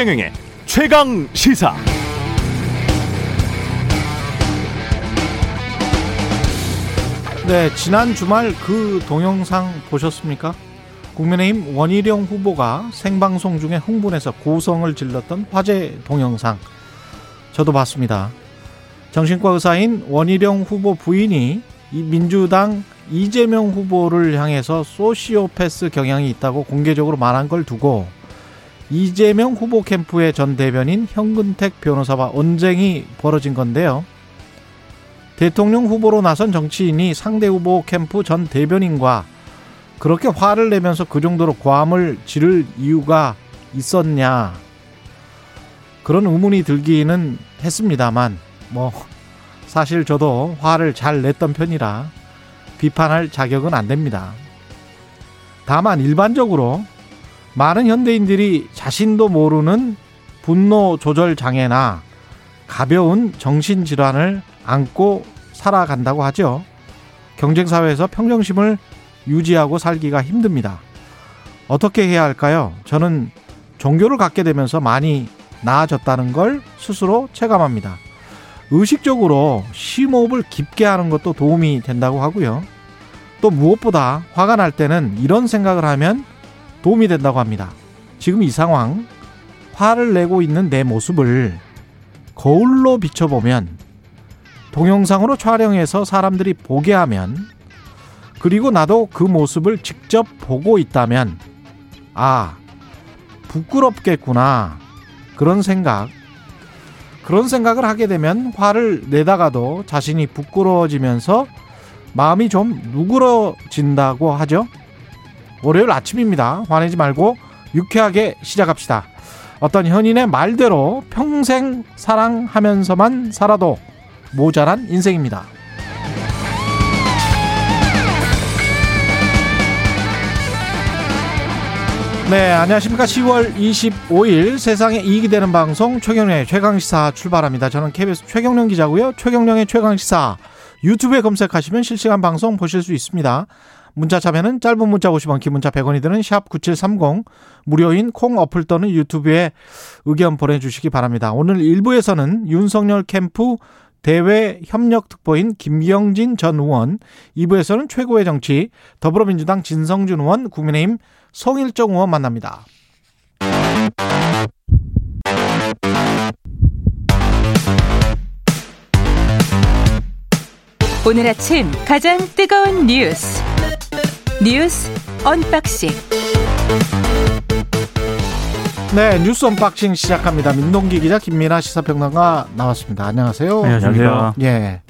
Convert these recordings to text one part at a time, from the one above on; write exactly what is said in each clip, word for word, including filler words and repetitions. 최경영의 최강시사. 네, 지난 주말 그 동영상 보셨습니까? 국민의힘 원희룡 후보가 생방송 중에 흥분해서 고성을 질렀던 화제 동영상, 저도 봤습니다. 정신과 의사인 원희룡 후보 부인이 민주당 이재명 후보를 향해서 소시오패스 경향이 있다고 공개적으로 말한 걸 두고 이재명 후보 캠프의 전 대변인 현근택 변호사와 언쟁이 벌어진 건데요. 대통령 후보로 나선 정치인이 상대 후보 캠프 전 대변인과 그렇게 화를 내면서 그 정도로 고함을 지를 이유가 있었냐, 그런 의문이 들기는 했습니다만, 뭐 사실 저도 화를 잘 냈던 편이라 비판할 자격은 안 됩니다. 다만 일반적으로 많은 현대인들이 자신도 모르는 분노 조절 장애나 가벼운 정신질환을 안고 살아간다고 하죠. 경쟁사회에서 평정심을 유지하고 살기가 힘듭니다. 어떻게 해야 할까요? 저는 종교를 갖게 되면서 많이 나아졌다는 걸 스스로 체감합니다. 의식적으로 심호흡을 깊게 하는 것도 도움이 된다고 하고요. 또 무엇보다 화가 날 때는 이런 생각을 하면 도움이 된다고 합니다. 지금 이 상황, 화를 내고 있는 내 모습을 거울로 비춰보면, 동영상으로 촬영해서 사람들이 보게 하면, 그리고 나도 그 모습을 직접 보고 있다면, 아, 부끄럽겠구나, 그런 생각, 그런 생각을 하게 되면 화를 내다가도 자신이 부끄러워지면서 마음이 좀 누그러진다고 하죠. 월요일 아침입니다. 화내지 말고 유쾌하게 시작합시다. 어떤 현인의 말대로 평생 사랑하면서만 살아도 모자란 인생입니다. 네, 안녕하십니까. 시월 이십오일 세상에 이익이 되는 방송 최경령의 최강시사 출발합니다. 저는 케이비에스 최경령 기자고요. 최경령의 최강시사 유튜브에 검색하시면 실시간 방송 보실 수 있습니다. 문자 참여는 짧은 문자 오십 원, 긴 문자 백 원이 드는 샵 구칠삼공, 무료인 콩 어플 또는 유튜브에 의견 보내주시기 바랍니다. 오늘 일 부에서는 윤석열 캠프 대외협력특보인 김경진 전 의원, 이 부에서는 최고의 정치 더불어민주당 진성준 의원, 국민의힘 성일종 의원 만납니다. 오늘 아침 가장 뜨거운 뉴스 뉴스 언박싱. 네, 뉴스 언박싱 시작합니다. 민동기 기자, 김민아 시사평론가 나왔습니다. 안녕하세요. 네, 안녕하세요. 예,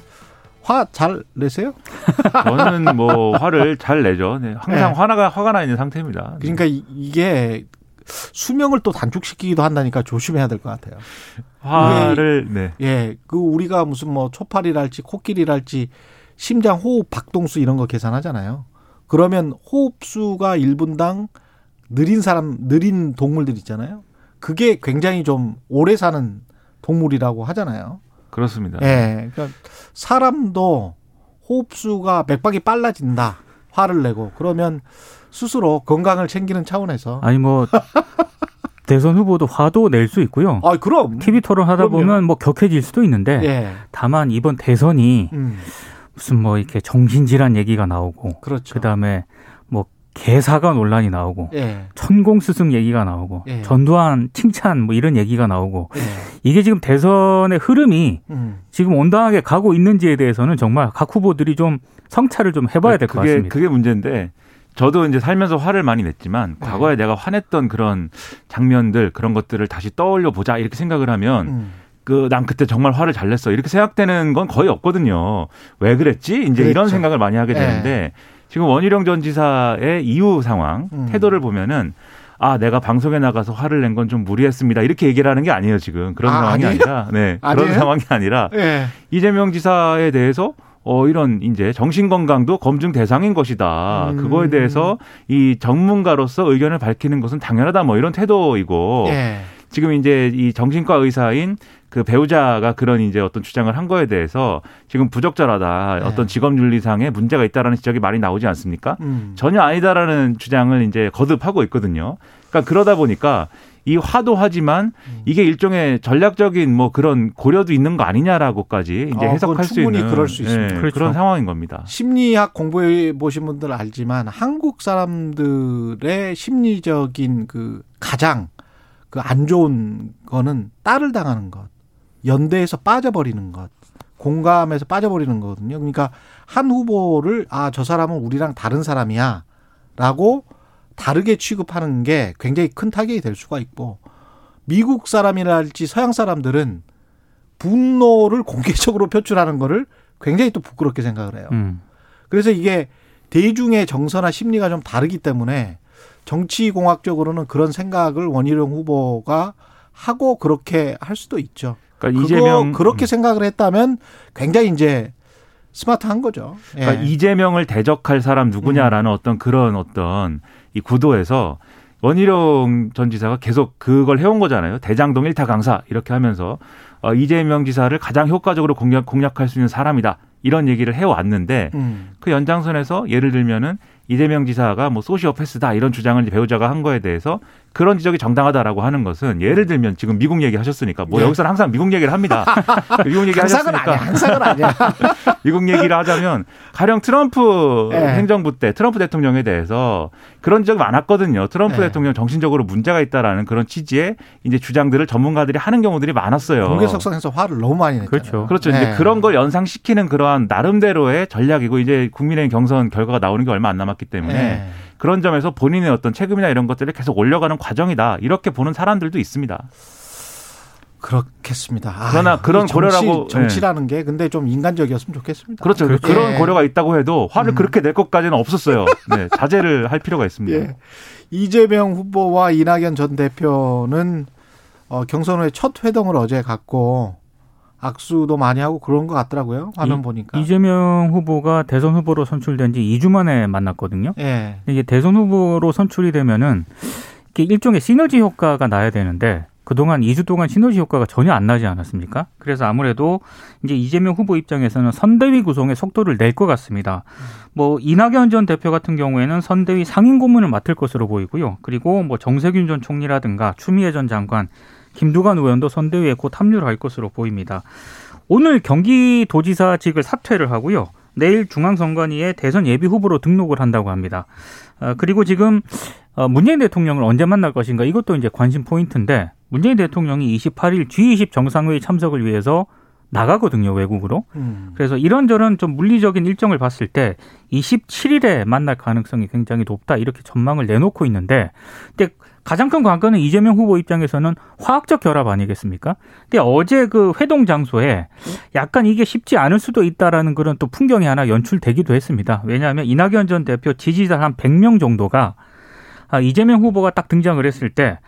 화 잘 내세요? 저는 뭐 화를 잘 내죠. 네, 항상 네. 화나가 화가 나 있는 상태입니다. 그러니까 네. 이게 수명을 또 단축시키기도 한다니까 조심해야 될 것 같아요. 화를 네. 예, 그 우리가 무슨 뭐 초팔이랄지 코끼리랄지 심장 호흡 박동수 이런 거 계산하잖아요. 그러면 호흡수가 일 분당 느린 사람, 느린 동물들 있잖아요. 그게 굉장히 좀 오래 사는 동물이라고 하잖아요. 그렇습니다. 예, 그러니까 사람도 호흡수가 맥박이 빨라진다, 화를 내고 그러면 스스로 건강을 챙기는 차원에서. 아니 뭐 대선 후보도 화도 낼 수 있고요. 아, 그럼 티비 토론 하다 그럼요. 보면 뭐 격해질 수도 있는데 예. 다만 이번 대선이 음. 무슨 뭐 이렇게 정신질환 얘기가 나오고, 그렇죠. 그다음에 뭐 개사가 논란이 나오고, 예. 천공 스승 얘기가 나오고, 예. 전두환 칭찬 뭐 이런 얘기가 나오고, 예. 이게 지금 대선의 흐름이 음. 지금 온당하게 가고 있는지에 대해서는 정말 각 후보들이 좀 성찰을 좀 해봐야 될 것 같습니다. 그게 문제인데. 저도 이제 살면서 화를 많이 냈지만 과거에 네. 내가 화냈던 그런 장면들, 그런 것들을 다시 떠올려 보자 이렇게 생각을 하면 음. 그, 난 그때 정말 화를 잘 냈어 이렇게 생각되는 건 거의 없거든요. 왜 그랬지? 이제 그랬죠. 이런 생각을 많이 하게 되는데 네. 지금 원희룡 전 지사의 이후 상황, 음. 태도를 보면은 아, 내가 방송에 나가서 화를 낸 건 좀 무리했습니다 이렇게 얘기를 하는 게 아니에요 지금. 그런 아, 상황이 아니에요? 아니라 네, 아니에요? 그런 상황이 아니라 네. 이재명 지사에 대해서 어, 이런, 이제, 정신건강도 검증 대상인 것이다. 음. 그거에 대해서 이 전문가로서 의견을 밝히는 것은 당연하다. 뭐 이런 태도이고. 예. 지금 이제 이 정신과 의사인 그 배우자가 그런 이제 어떤 주장을 한 거에 대해서 지금 부적절하다. 네. 어떤 직업윤리상에 문제가 있다라는 지적이 많이 나오지 않습니까? 음. 전혀 아니다라는 주장을 이제 거듭하고 있거든요. 그러니까 그러다 보니까 이 화도하지만 음. 이게 일종의 전략적인 뭐 그런 고려도 있는 거 아니냐라고까지 이제 어, 해석할 수 있는 충분히 그럴 수 있습니다. 예, 그렇죠. 그런 상황인 겁니다. 심리학 공부해 보신 분들 알지만 한국 사람들의 심리적인 그 가장 그 안 좋은 거는 딸을 당하는 것, 연대에서 빠져버리는 것, 공감에서 빠져버리는 거거든요. 그러니까 한 후보를 아, 저 사람은 우리랑 다른 사람이야 라고 다르게 취급하는 게 굉장히 큰 타격이 될 수가 있고, 미국 사람이랄지 서양 사람들은 분노를 공개적으로 표출하는 거를 굉장히 또 부끄럽게 생각을 해요. 음. 그래서 이게 대중의 정서나 심리가 좀 다르기 때문에 정치공학적으로는 그런 생각을 원희룡 후보가 하고 그렇게 할 수도 있죠. 그러니까 이재명 그렇게 생각을 했다면 굉장히 이제 스마트한 거죠. 그러니까 예. 이재명을 대적할 사람 누구냐라는 음. 어떤 그런 어떤 이 구도에서 원희룡 전 지사가 계속 그걸 해온 거잖아요. 대장동 일타 강사 이렇게 하면서 어, 이재명 지사를 가장 효과적으로 공략, 공략할 수 있는 사람이다 이런 얘기를 해왔는데 음. 그 연장선에서 예를 들면은 이재명 지사가 뭐 소시오패스다 이런 주장을 배우자가 한 거에 대해서 그런 지적이 정당하다라고 하는 것은 예를 들면 지금 미국 얘기 하셨으니까 뭐 네. 여기서는 항상 미국 얘기를 합니다. 미국 얘기 하셨으니까. 항상은 아니야. 항상은 아니야. 미국 얘기를 하자면 가령 트럼프 네. 행정부 때 트럼프 대통령에 대해서 그런 지적이 많았거든요. 트럼프 네. 대통령 정신적으로 문제가 있다라는 그런 취지의 이제 주장들을 전문가들이 하는 경우들이 많았어요. 공개석상에서 화를 너무 많이 냈잖아요. 그렇죠. 그렇죠. 네. 이제 그런 걸 연상시키는 그러한 나름대로의 전략이고 이제 국민의힘 경선 결과가 나오는 게 얼마 안 남았기 때문에 네. 그런 점에서 본인의 어떤 책임이나 이런 것들을 계속 올려가는 과정이다 이렇게 보는 사람들도 있습니다. 그렇겠습니다. 그러나 아유, 그런 정치, 고려라고 정치라는 네. 게 근데 좀 인간적이었으면 좋겠습니다. 그렇죠. 그렇죠. 그런 예. 고려가 있다고 해도 화를 음. 그렇게 낼 것까지는 없었어요. 네, 자제를 할 필요가 있습니다. 예. 이재명 후보와 이낙연 전 대표는 어, 경선 후에 첫 회동을 어제 갖고 악수도 많이 하고 그런 것 같더라고요. 화면 이, 보니까. 이재명 후보가 대선 후보로 선출된 지 이 주 만에 만났거든요. 예. 이게 대선 후보로 선출이 되면은 일종의 시너지 효과가 나야 되는데 그동안 이 주 동안 시너지 효과가 전혀 안 나지 않았습니까? 그래서 아무래도 이제 이재명 후보 입장에서는 선대위 구성에 속도를 낼 것 같습니다. 뭐 이낙연 전 대표 같은 경우에는 선대위 상임 고문을 맡을 것으로 보이고요. 그리고 뭐 정세균 전 총리라든가 추미애 전 장관 김두관 의원도 선대위에 곧 합류를 할 것으로 보입니다. 오늘 경기도지사직을 사퇴를 하고요. 내일 중앙선관위에 대선 예비후보로 등록을 한다고 합니다. 그리고 지금 문재인 대통령을 언제 만날 것인가 이것도 이제 관심 포인트인데 문재인 대통령이 이십팔 일 지 이십 정상회의 참석을 위해서 나가거든요. 외국으로. 음. 그래서 이런저런 좀 물리적인 일정을 봤을 때 이십칠 일에 만날 가능성이 굉장히 높다 이렇게 전망을 내놓고 있는데 근데 가장 큰 관건은 이재명 후보 입장에서는 화학적 결합 아니겠습니까? 근데 어제 그 회동 장소에 약간 이게 쉽지 않을 수도 있다라는 그런 또 풍경이 하나 연출되기도 했습니다. 왜냐하면 이낙연 전 대표 지지자 한 백 명 정도가 아, 이재명 후보가 딱 등장을 했을 때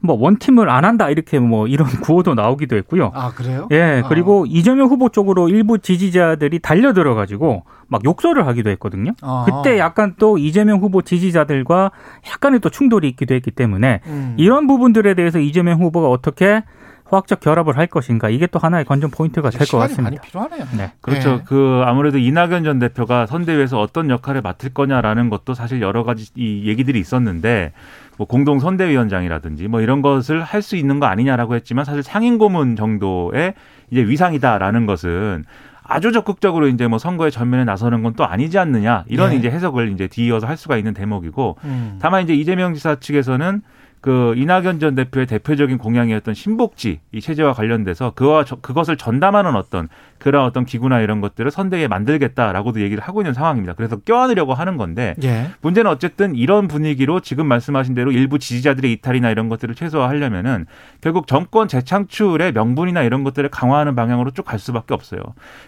뭐 원팀을 안 한다 이렇게 뭐 이런 구호도 나오기도 했고요. 아 그래요? 예. 그리고 아. 이재명 후보 쪽으로 일부 지지자들이 달려들어 가지고 막 욕설을 하기도 했거든요. 아. 그때 약간 또 이재명 후보 지지자들과 약간의 또 충돌이 있기도 했기 때문에 음. 이런 부분들에 대해서 이재명 후보가 어떻게 화학적 결합을 할 것인가 이게 또 하나의 관전 포인트가 될 것 같습니다. 많이 필요하네요. 네, 그렇죠. 네. 그 아무래도 이낙연 전 대표가 선대위에서 어떤 역할을 맡을 거냐라는 것도 사실 여러 가지 이 얘기들이 있었는데 뭐 공동 선대위원장이라든지 뭐 이런 것을 할 수 있는 거 아니냐라고 했지만 사실 상임고문 정도의 이제 위상이다라는 것은 아주 적극적으로 이제 뭐 선거의 전면에 나서는 건 또 아니지 않느냐 이런 네. 이제 해석을 이제 뒤이어서 할 수가 있는 대목이고 음. 다만 이제 이재명 지사 측에서는 그 이낙연 전 대표의 대표적인 공약이었던 신복지 이 체제와 관련돼서 그와 저, 그것을 전담하는 어떤 그런 어떤 기구나 이런 것들을 선대위에 만들겠다라고도 얘기를 하고 있는 상황입니다. 그래서 껴안으려고 하는 건데 예. 문제는 어쨌든 이런 분위기로 지금 말씀하신 대로 일부 지지자들의 이탈이나 이런 것들을 최소화하려면은 결국 정권 재창출의 명분이나 이런 것들을 강화하는 방향으로 쭉 갈 수밖에 없어요.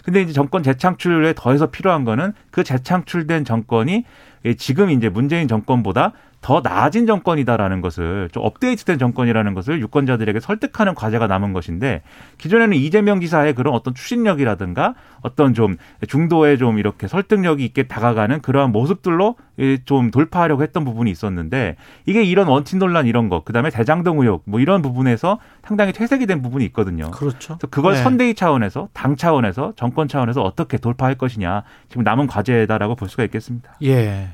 근데 이제 정권 재창출에 더해서 필요한 거는 그 재창출된 정권이 지금 이제 문재인 정권보다 더 나아진 정권이다라는 것을 좀 업데이트된 정권이라는 것을 유권자들에게 설득하는 과제가 남은 것인데 기존에는 이재명 지사의 그런 어떤 추진력이라든가 어떤 좀 중도에 좀 이렇게 설득력이 있게 다가가는 그러한 모습들로 좀 돌파하려고 했던 부분이 있었는데 이게 이런 원팀 논란 이런 것 그다음에 대장동 의혹 뭐 이런 부분에서 상당히 퇴색이 된 부분이 있거든요. 그렇죠. 그래서 그걸 네. 선대위 차원에서 당 차원에서 정권 차원에서 어떻게 돌파할 것이냐 지금 남은 과제다라고 볼 수가 있겠습니다. 예.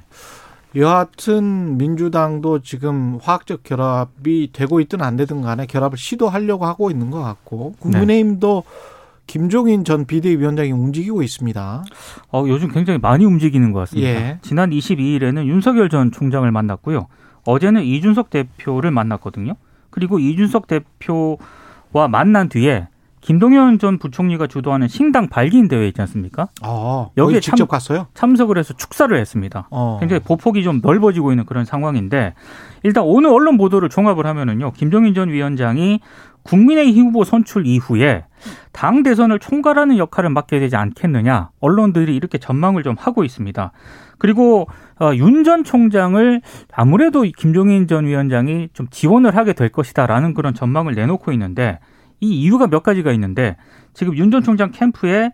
여하튼 민주당도 지금 화학적 결합이 되고 있든 안 되든 간에 결합을 시도하려고 하고 있는 것 같고, 국민의힘도 네. 김종인 전 비대위원장이 움직이고 있습니다. 어, 요즘 굉장히 많이 움직이는 것 같습니다. 예. 지난 이십이일에는 윤석열 전 총장을 만났고요. 어제는 이준석 대표를 만났거든요. 그리고 이준석 대표와 만난 뒤에 김동연 전 부총리가 주도하는 신당 발기인 대회 있지 않습니까? 아, 여기에 참, 직접 갔어요? 참석을 해서 축사를 했습니다. 어. 굉장히 보폭이 좀 넓어지고 있는 그런 상황인데, 일단 오늘 언론 보도를 종합을 하면은요, 김종인 전 위원장이 국민의힘 후보 선출 이후에 당 대선을 총괄하는 역할을 맡게 되지 않겠느냐, 언론들이 이렇게 전망을 좀 하고 있습니다. 그리고 윤 전 총장을 아무래도 김종인 전 위원장이 좀 지원을 하게 될 것이다라는 그런 전망을 내놓고 있는데, 이 이유가 몇 가지가 있는데, 지금 윤 전 총장 캠프에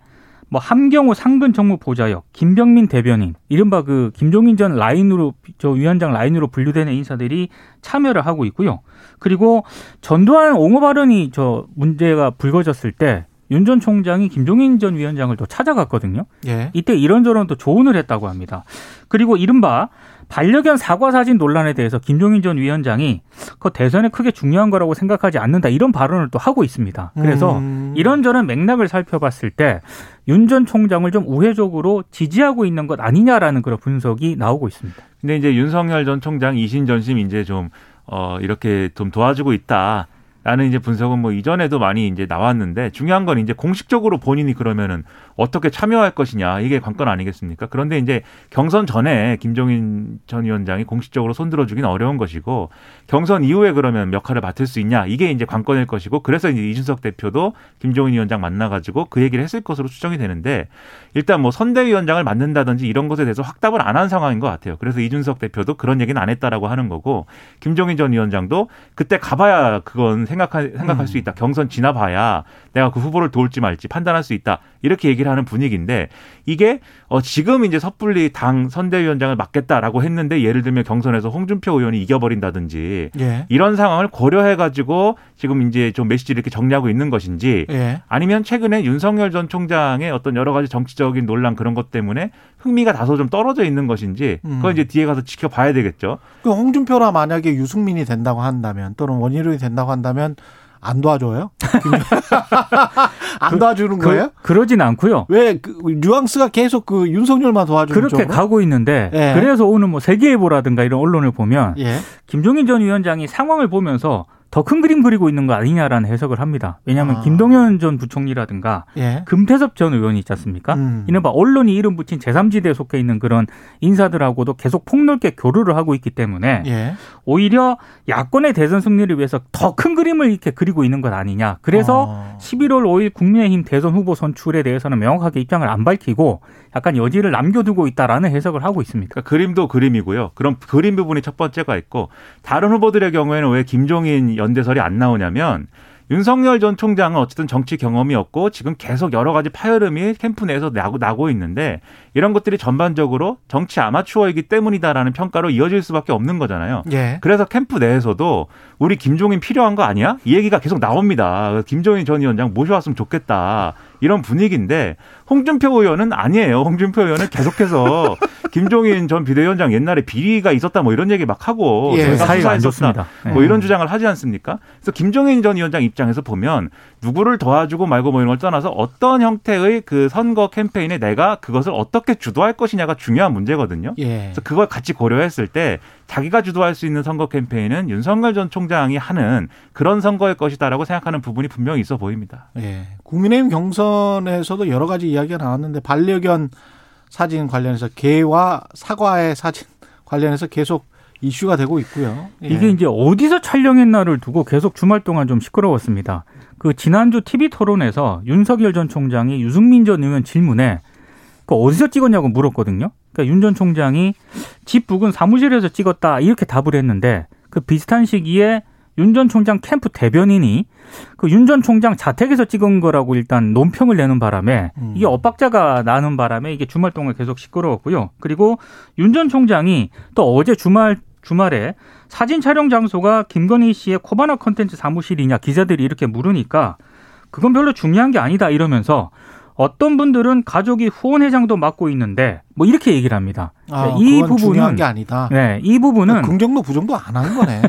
뭐 함경호 상근 정무보좌역, 김병민 대변인, 이른바 그 김종인 전 라인으로, 저 위원장 라인으로 분류되는 인사들이 참여를 하고 있고요. 그리고 전두환 옹호 발언이 저 문제가 불거졌을 때 윤 전 총장이 김종인 전 위원장을 또 찾아갔거든요. 예. 이때 이런저런 또 조언을 했다고 합니다. 그리고 이른바 반려견 사과 사진 논란에 대해서 김종인 전 위원장이 그 대선에 크게 중요한 거라고 생각하지 않는다, 이런 발언을 또 하고 있습니다. 그래서 음. 이런저런 맥락을 살펴봤을 때 윤 전 총장을 좀 우회적으로 지지하고 있는 것 아니냐라는 그런 분석이 나오고 있습니다. 근데 이제 윤석열 전 총장 이신 전심 이제 좀 어 이렇게 좀 도와주고 있다라는 이제 분석은 뭐 이전에도 많이 이제 나왔는데, 중요한 건 이제 공식적으로 본인이 그러면은 어떻게 참여할 것이냐, 이게 관건 아니겠습니까? 그런데 이제 경선 전에 김종인 전 위원장이 공식적으로 손들어주기는 어려운 것이고, 경선 이후에 그러면 역할을 맡을 수 있냐, 이게 이제 관건일 것이고, 그래서 이제 이준석 대표도 김종인 위원장 만나가지고 그 얘기를 했을 것으로 추정이 되는데, 일단 뭐 선대위원장을 맡는다든지 이런 것에 대해서 확답을 안 한 상황인 것 같아요. 그래서 이준석 대표도 그런 얘기는 안 했다라고 하는 거고, 김종인 전 위원장도 그때 가봐야 그건 생각할, 생각할 음. 수 있다. 경선 지나봐야 내가 그 후보를 도울지 말지 판단할 수 있다. 이렇게 얘기를 하는 분위기인데, 이게 어 지금 이제 섣불리 당 선대위원장을 맡겠다라고 했는데, 예를 들면 경선에서 홍준표 의원이 이겨버린다든지 예. 이런 상황을 고려해가지고 지금 이제 좀 메시지를 이렇게 정리하고 있는 것인지, 예. 아니면 최근에 윤석열 전 총장의 어떤 여러 가지 정치적인 논란 그런 것 때문에 흥미가 다소 좀 떨어져 있는 것인지, 그건 이제 뒤에 가서 지켜봐야 되겠죠. 그 홍준표라 만약에 유승민이 된다고 한다면, 또는 원희룡이 된다고 한다면 안 도와줘요? 안 도와주는 그, 거예요? 그, 그러진 않고요. 왜 그, 뉘앙스가 계속 그 윤석열만 도와주는 그렇게 쪽으로? 가고 있는데 예. 그래서 오늘 뭐 세계일보라든가 이런 언론을 보면 예. 김종인 전 위원장이 상황을 보면서 더 큰 그림 그리고 있는 거 아니냐라는 해석을 합니다. 왜냐하면 아. 김동연 전 부총리라든가 예. 금태섭 전 의원이 있지 않습니까? 음. 이른바 언론이 이름 붙인 제삼지대에 속해 있는 그런 인사들하고도 계속 폭넓게 교류를 하고 있기 때문에 예. 오히려 야권의 대선 승리를 위해서 더 큰 그림을 이렇게 그리고 있는 것 아니냐. 그래서 어. 십일월 오일 국민의힘 대선 후보 선출에 대해서는 명확하게 입장을 안 밝히고 약간 여지를 남겨두고 있다라는 해석을 하고 있습니다. 그러니까 그림도 그림이고요. 그럼 그림 부분이 첫 번째가 있고, 다른 후보들의 경우에는 왜 김종인 연대설이 안 나오냐면, 윤석열 전 총장은 어쨌든 정치 경험이 없고 지금 계속 여러 가지 파열음이 캠프 내에서 나고, 나고 있는데, 이런 것들이 전반적으로 정치 아마추어이기 때문이다라는 평가로 이어질 수밖에 없는 거잖아요. 예. 그래서 캠프 내에서도 우리 김종인 필요한 거 아니야? 이 얘기가 계속 나옵니다. 김종인 전 위원장 모셔왔으면 좋겠다. 이런 분위기인데, 홍준표 의원은 아니에요. 홍준표 의원은 계속해서 김종인 전 비대위원장 옛날에 비리가 있었다 뭐 이런 얘기 막 하고 예, 사이가 안 좋습니다. 뭐 이런 주장을 하지 않습니까? 그래서 김종인 전 위원장 입장에서 보면 누구를 도와주고 말고 뭐 이런 걸 떠나서 어떤 형태의 그 선거 캠페인에 내가 그것을 어떻게 주도할 것이냐가 중요한 문제거든요. 예. 그래서 그걸 같이 고려했을 때 자기가 주도할 수 있는 선거 캠페인은 윤석열 전 총장이 하는 그런 선거일 것이다라고 생각하는 부분이 분명히 있어 보입니다. 예. 국민의힘 경선에서도 여러 가지 이야기가 나왔는데, 반려견 사진 관련해서, 개와 사과의 사진 관련해서 계속 이슈가 되고 있고요. 예. 이게 이제 어디서 촬영했나를 두고 계속 주말 동안 좀 시끄러웠습니다. 그 지난주 티비 토론에서 윤석열 전 총장이 유승민 전 의원 질문에 그 어디서 찍었냐고 물었거든요. 그러니까 윤 전 총장이 집 부근 사무실에서 찍었다 이렇게 답을 했는데, 그 비슷한 시기에 윤 전 총장 캠프 대변인이 그 윤 전 총장 자택에서 찍은 거라고 일단 논평을 내는 바람에 음. 이게 엇박자가 나는 바람에 이게 주말 동안 계속 시끄러웠고요. 그리고 윤 전 총장이 또 어제 주말 주말에 사진 촬영 장소가 김건희 씨의 코바나 컨텐츠 사무실이냐 기자들이 이렇게 물으니까 그건 별로 중요한 게 아니다 이러면서 어떤 분들은 가족이 후원회장도 맡고 있는데 뭐 이렇게 얘기를 합니다. 아, 이 부분은 중요한 게 아니다. 네, 이 부분은 긍정도 부정도 안 하는 거네.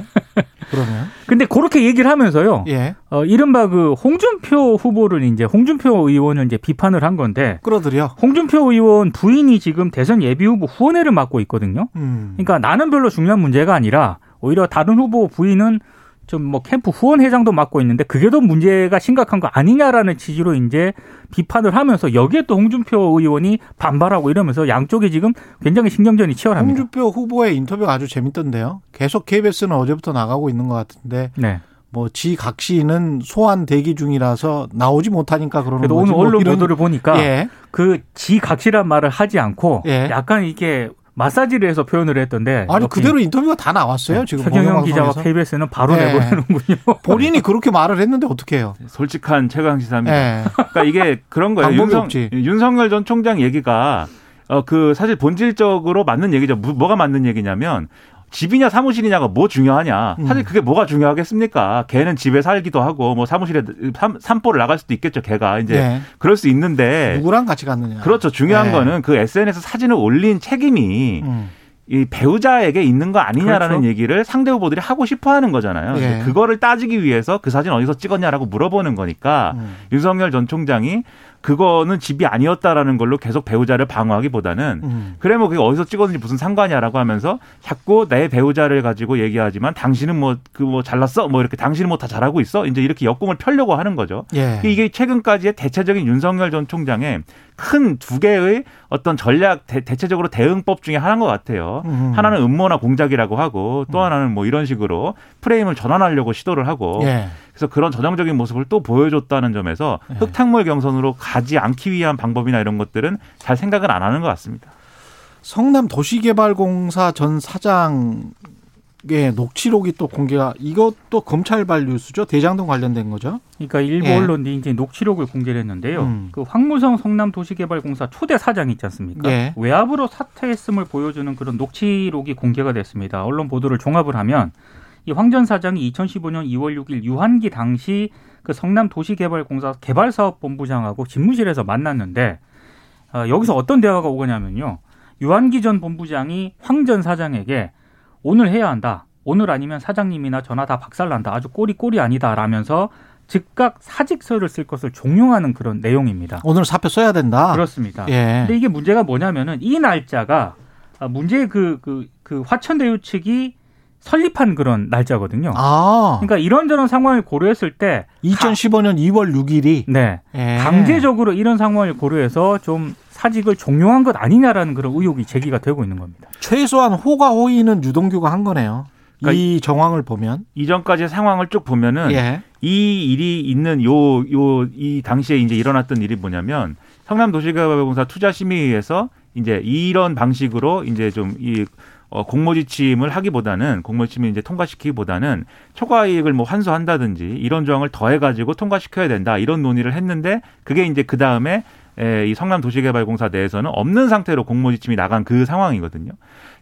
그러면. 근데 그렇게 얘기를 하면서요. 예. 어, 이른바 그 홍준표 후보를 이제 홍준표 의원을 이제 비판을 한 건데. 끌어들여. 홍준표 의원 부인이 지금 대선 예비후보 후원회를 맡고 있거든요. 음. 그러니까 나는 별로 중요한 문제가 아니라 오히려 다른 후보 부인은 좀 뭐 캠프 후원회장도 맡고 있는데 그게 더 문제가 심각한 거 아니냐라는 취지로 이제 비판을 하면서 여기에 또 홍준표 의원이 반발하고 이러면서 양쪽이 지금 굉장히 신경전이 치열합니다. 홍준표 후보의 인터뷰가 아주 재밌던데요. 계속 케이비에스는 어제부터 나가고 있는 것 같은데 네. 뭐 지각시는 소환 대기 중이라서 나오지 못하니까 그러는 거죠. 오늘 언론 뭐 보도를 보니까 예. 그 지각시란 말을 하지 않고 예. 약간 이게 마사지를 해서 표현을 했던데. 아니 그대로 인터뷰가 다 나왔어요. 네. 지금 최경영 기자와 케이비에스는 바로 네. 내보내는군요. 본인이 그렇게 말을 했는데 어떻게 해요. 솔직한 최강시사입니다. 네. 그러니까 이게 그런 거예요. 윤성, 윤석열 전 총장 얘기가 어, 그 사실 본질적으로 맞는 얘기죠. 뭐가 맞는 얘기냐면 집이냐 사무실이냐가 뭐 중요하냐. 사실 그게 뭐가 중요하겠습니까? 걔는 집에 살기도 하고 뭐 사무실에 산보를 나갈 수도 있겠죠. 걔가 이제 네. 그럴 수 있는데 누구랑 같이 갔느냐. 그렇죠. 중요한 네. 거는 그 에스엔에스 사진을 올린 책임이 음. 이 배우자에게 있는 거 아니냐라는 그렇죠. 얘기를 상대 후보들이 하고 싶어 하는 거잖아요. 네. 그거를 따지기 위해서 그 사진 어디서 찍었냐라고 물어보는 거니까 음. 윤석열 전 총장이 그거는 집이 아니었다라는 걸로 계속 배우자를 방어하기보다는 음. 그래 뭐 그게 어디서 찍었는지 무슨 상관이야라고 하면서 자꾸 내 배우자를 가지고 얘기하지만 당신은 뭐 그 뭐 잘났어 뭐 이렇게 당신은 뭐 다 잘하고 있어 이제 이렇게 역공을 펴려고 하는 거죠. 예. 이게 최근까지의 대체적인 윤석열 전 총장의 큰 두 개의 어떤 전략 대, 대체적으로 대응법 중에 하나인 것 같아요. 음. 하나는 음모나 공작이라고 하고 또 하나는 뭐 이런 식으로 프레임을 전환하려고 시도를 하고 예. 그래서 그런 전형적인 모습을 또 보여줬다는 점에서 흙탕물 경선으로 가지 않기 위한 방법이나 이런 것들은 잘 생각은 안 하는 것 같습니다. 성남도시개발공사 전 사장의 녹취록이 또 공개가 이것도 검찰발 뉴스죠. 대장동 관련된 거죠. 그러니까 일부 예. 언론이 이제 녹취록을 공개를 했는데요. 음. 그 황무성 성남도시개발공사 초대 사장 있지 않습니까? 예. 외압으로 사퇴했음을 보여주는 그런 녹취록이 공개가 됐습니다. 언론 보도를 종합을 하면 이 황 전 사장이 이천십오년 이월 육일 유한기 당시 그 성남도시개발공사 개발사업본부장하고 집무실에서 만났는데 어, 여기서 어떤 대화가 오거냐면요. 유한기 전 본부장이 황 전 사장에게 오늘 해야 한다. 오늘 아니면 사장님이나 전화 다 박살난다. 아주 꼴이 꼴이 아니다. 라면서 즉각 사직서를 쓸 것을 종용하는 그런 내용입니다. 오늘 사표 써야 된다. 그렇습니다. 예. 근데 이게 문제가 뭐냐면은 이 날짜가 문제의 그, 그, 그 화천대유 측이 설립한 그런 날짜거든요. 아. 그러니까 이런저런 상황을 고려했을 때 이천십오년 이월 육일이 네. 예. 강제적으로 이런 상황을 고려해서 좀 사직을 종용한 것 아니냐라는 그런 의혹이 제기가 되고 있는 겁니다. 최소한 호가 호의는 유동규가 한 거네요. 그러니까 이 정황을 보면 이전까지의 상황을 쭉 보면은 예. 이 일이 있는 요 요 이 당시에 이제 일어났던 일이 뭐냐면 성남도시개발공사 투자심의회에서 이제 이런 방식으로 이제 좀 이 어, 공모지침을 하기보다는 공모지침을 이제 통과시키기보다는 초과이익을 뭐 환수한다든지 이런 조항을 더해가지고 통과시켜야 된다 이런 논의를 했는데 그게 이제 그 다음에 이 성남도시개발공사 내에서는 없는 상태로 공모지침이 나간 그 상황이거든요.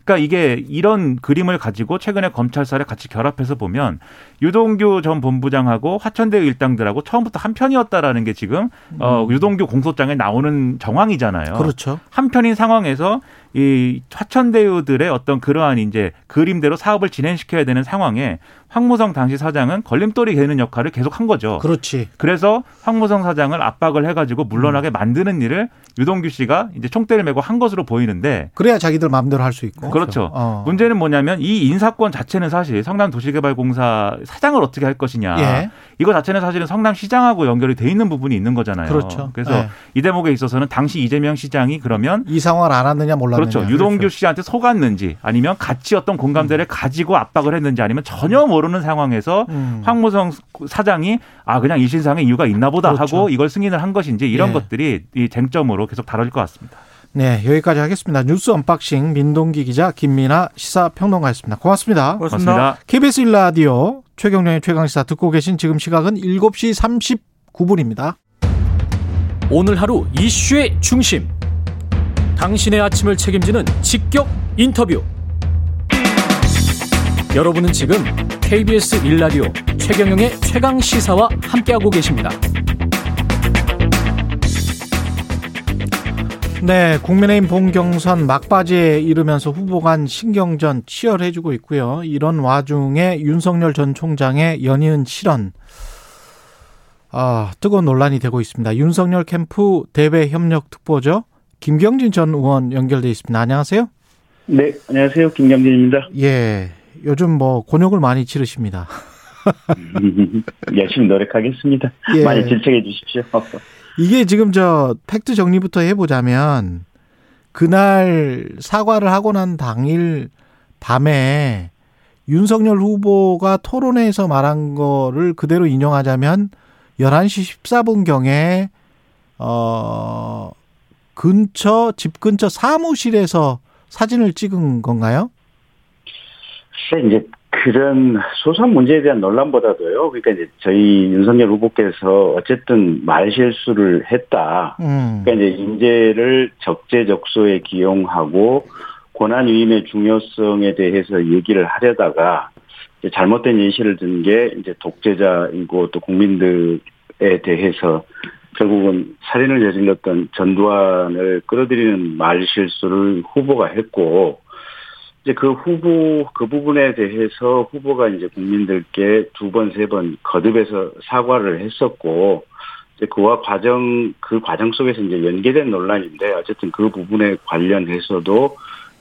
그러니까 이게 이런 그림을 가지고 최근에 검찰 사례 같이 결합해서 보면 유동규 전 본부장하고 화천대유 일당들하고 처음부터 한 편이었다라는 게 지금 음. 어, 유동규 공소장에 나오는 정황이잖아요. 그렇죠. 한 편인 상황에서 이 화천대유들의 어떤 그러한 이제 그림대로 사업을 진행시켜야 되는 상황에 황무성 당시 사장은 걸림돌이 되는 역할을 계속 한 거죠. 그렇지. 그래서 황무성 사장을 압박을 해가지고 물러나게 음. 만드는 일을 유동규 씨가 이제 총대를 메고 한 것으로 보이는데 그래야 자기들 마음대로 할 수 있고. 그렇죠. 어. 문제는 뭐냐면 이 인사권 자체는 사실 성남도시개발공사 사장을 어떻게 할 것이냐. 예. 이거 자체는 사실은 성남시장하고 연결이 돼 있는 부분이 있는 거잖아요. 그렇죠. 그래서 예. 이 대목에 있어서는 당시 이재명 시장이 그러면 이 상황을 알았느냐 몰랐느냐. 그렇죠. 유동규 그렇죠. 씨한테 속았는지 아니면 같이 어떤 공감대를 음. 가지고 압박을 했는지 아니면 전혀 모르는 상황에서 음. 황무성 사장이 아 그냥 이 신상의 이유가 있나 보다 그렇죠. 하고 이걸 승인을 한 것인지 이런 예. 것들이 이 쟁점으로 계속 다뤄질 것 같습니다. 네, 여기까지 하겠습니다. 뉴스 언박싱 민동기 기자, 김민아 시사평론가였습니다. 고맙습니다. 고맙습니다. 고맙습니다. 케이비에스 일 라디오 최경영의 최강시사 듣고 계신 지금 시각은 일곱시 삼십구분입니다. 오늘 하루 이슈의 중심. 당신의 아침을 책임지는 직격 인터뷰. 여러분은 지금 케이비에스 일 라디오 최경영의 최강시사와 함께하고 계십니다. 네, 국민의힘 본경선 막바지에 이르면서 후보 간 신경전 치열해지고 있고요. 이런 와중에 윤석열 전 총장의 연이은 실언, 아, 뜨거운 논란이 되고 있습니다. 윤석열 캠프 대외협력특보죠. 김경진 전 의원 연결돼 있습니다. 안녕하세요. 네, 안녕하세요. 김경진입니다. 예, 요즘 뭐 곤욕을 많이 치르십니다. 열심히 노력하겠습니다. 예. 많이 질책해 주십시오. 이게 지금 저 팩트 정리부터 해보자면, 그날 사과를 하고 난 당일 밤에 윤석열 후보가 토론회에서 말한 거를 그대로 인용하자면 열한 시 십사 분경에 어 근처 집 근처 사무실에서 사진을 찍은 건가요? 글쎄, 이제 그런 소상 문제에 대한 논란보다도요. 그러니까 이제 저희 윤석열 후보께서 어쨌든 말 실수를 했다. 음. 그러니까 이제 인재를 적재적소에 기용하고 권한 위임의 중요성에 대해서 얘기를 하려다가 이제 잘못된 인식을 든 게 이제 독재자이고 또 국민들에 대해서 결국은 살인을 저질렀던 전두환을 끌어들이는 말 실수를 후보가 했고, 이제 그 후보 그 부분에 대해서 후보가 이제 국민들께 두 번 세 번 거듭해서 사과를 했었고, 이제 그와 과정 그 과정 속에서 이제 연계된 논란인데, 어쨌든 그 부분에 관련해서도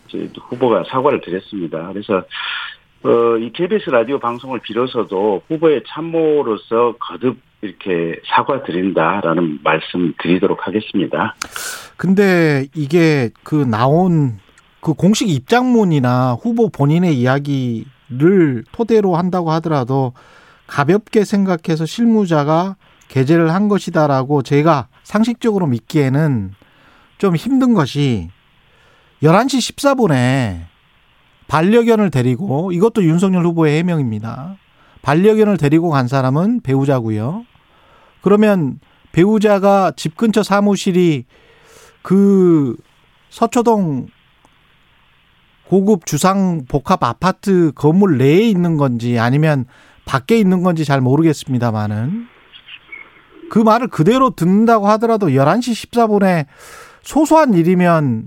이제 후보가 사과를 드렸습니다. 그래서 어, 이 케이비에스 라디오 방송을 비로소도 후보의 참모로서 거듭 이렇게 사과드린다라는 말씀 드리도록 하겠습니다. 근데 이게 그 나온 그 공식 입장문이나 후보 본인의 이야기를 토대로 한다고 하더라도 가볍게 생각해서 실무자가 게재를 한 것이다라고 제가 상식적으로 믿기에는 좀 힘든 것이, 열한 시 십사 분에 반려견을 데리고, 이것도 윤석열 후보의 해명입니다. 반려견을 데리고 간 사람은 배우자고요. 그러면 배우자가 집 근처 사무실이 그 서초동 고급 주상 복합 아파트 건물 내에 있는 건지 아니면 밖에 있는 건지 잘 모르겠습니다만은, 그 말을 그대로 듣는다고 하더라도 열한 시 십사 분에 소소한 일이면,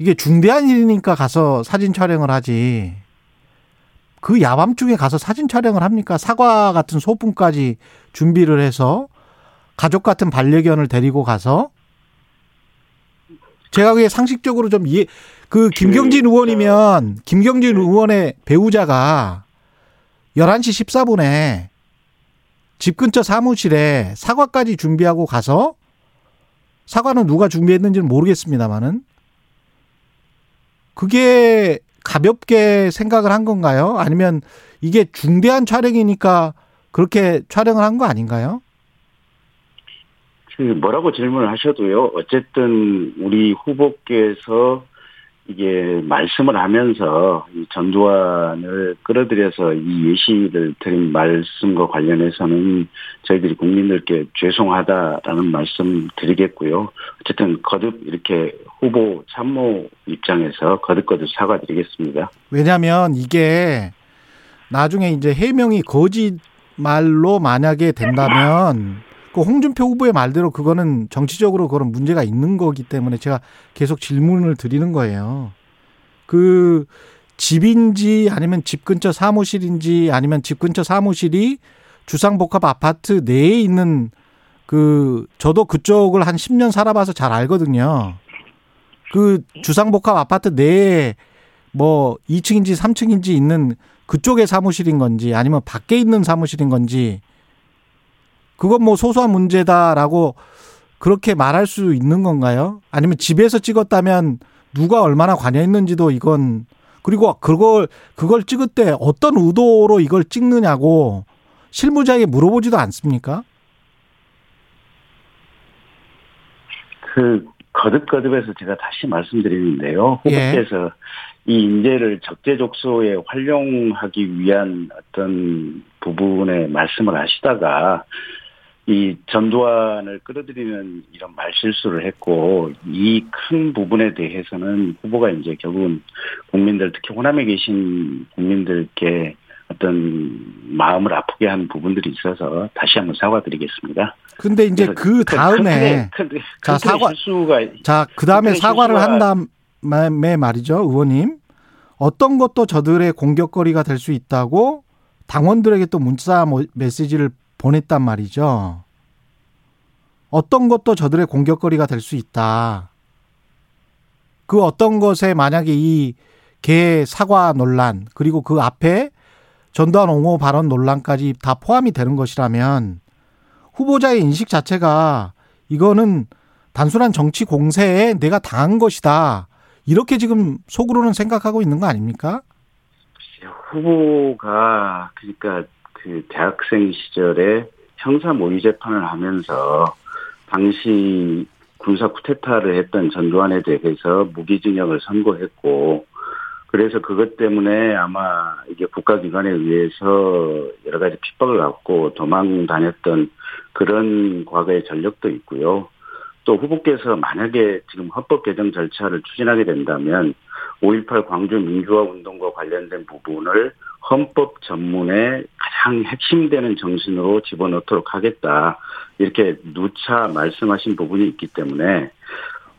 이게 중대한 일이니까 가서 사진 촬영을 하지, 그 야밤중에 가서 사진 촬영을 합니까? 사과 같은 소품까지 준비를 해서 가족 같은 반려견을 데리고 가서. 제가 그게 상식적으로 좀 이해, 그 김경진 의원이면 김경진 의원의 배우자가 열한 시 십사 분에 집 근처 사무실에 사과까지 준비하고 가서, 사과는 누가 준비했는지는 모르겠습니다만은, 그게 가볍게 생각을 한 건가요? 아니면 이게 중대한 촬영이니까 그렇게 촬영을 한 거 아닌가요? 그 뭐라고 질문을 하셔도요. 어쨌든 우리 후보께서 이게 말씀을 하면서 이 전두환을 끌어들여서 이 예시를 드린 말씀과 관련해서는 저희들이 국민들께 죄송하다라는 말씀 드리겠고요. 어쨌든 거듭 이렇게 후보 참모 입장에서 거듭거듭 사과드리겠습니다. 왜냐하면 이게 나중에 이제 해명이 거짓말로 만약에 된다면, 그 홍준표 후보의 말대로 그거는 정치적으로 그런 문제가 있는 거기 때문에 제가 계속 질문을 드리는 거예요. 그 집인지 아니면 집 근처 사무실인지, 아니면 집 근처 사무실이 주상복합 아파트 내에 있는, 그 저도 그쪽을 한 십 년 살아봐서 잘 알거든요. 그 주상복합 아파트 내에 뭐 이 층인지 삼 층인지 있는 그쪽의 사무실인 건지, 아니면 밖에 있는 사무실인 건지, 그건 뭐 소소한 문제다라고 그렇게 말할 수 있는 건가요? 아니면 집에서 찍었다면 누가 얼마나 관여했는지도, 이건, 그리고 그걸 그걸 찍을 때 어떤 의도로 이걸 찍느냐고 실무자에게 물어보지도 않습니까? 그 거듭거듭해서 제가 다시 말씀드리는데요. 후보께서, 예, 이 인재를 적재적소에 활용하기 위한 어떤 부분에 말씀을 하시다가 이 전두환을 끌어들이는 이런 말실수를 했고, 이 큰 부분에 대해서는 후보가 이제 결국은 국민들, 특히 호남에 계신 국민들께 어떤 마음을 아프게 한 부분들이 있어서 다시 한번 사과드리겠습니다. 근데 이제 그 다음에 큰, 큰, 큰, 자, 사과 실수가 자, 그다음에 사과를 한 다음에 말이죠, 의원님. 어떤 것도 저들의 공격거리가 될 수 있다고 당원들에게 또 문자 메시지를 보냈단 말이죠. 어떤 것도 저들의 공격거리가 될 수 있다. 그 어떤 것에 만약에 이 개 사과 논란 그리고 그 앞에 전두환 옹호 발언 논란까지 다 포함이 되는 것이라면 후보자의 인식 자체가 이거는 단순한 정치 공세에 내가 당한 것이다. 이렇게 지금 속으로는 생각하고 있는 거 아닙니까? 글쎄요. 후보가 그러니까 그 대학생 시절에 형사 모의 재판을 하면서 당시 군사 쿠데타를 했던 전두환에 대해서 무기징역을 선고했고, 그래서 그것 때문에 아마 이게 국가기관에 의해서 여러 가지 핍박을 받고 도망 다녔던 그런 과거의 전력도 있고요. 또 후보께서 만약에 지금 헌법 개정 절차를 추진하게 된다면 오일팔 광주 민주화 운동과 관련된 부분을 헌법 전문의 가장 핵심되는 정신으로 집어넣도록 하겠다. 이렇게 누차 말씀하신 부분이 있기 때문에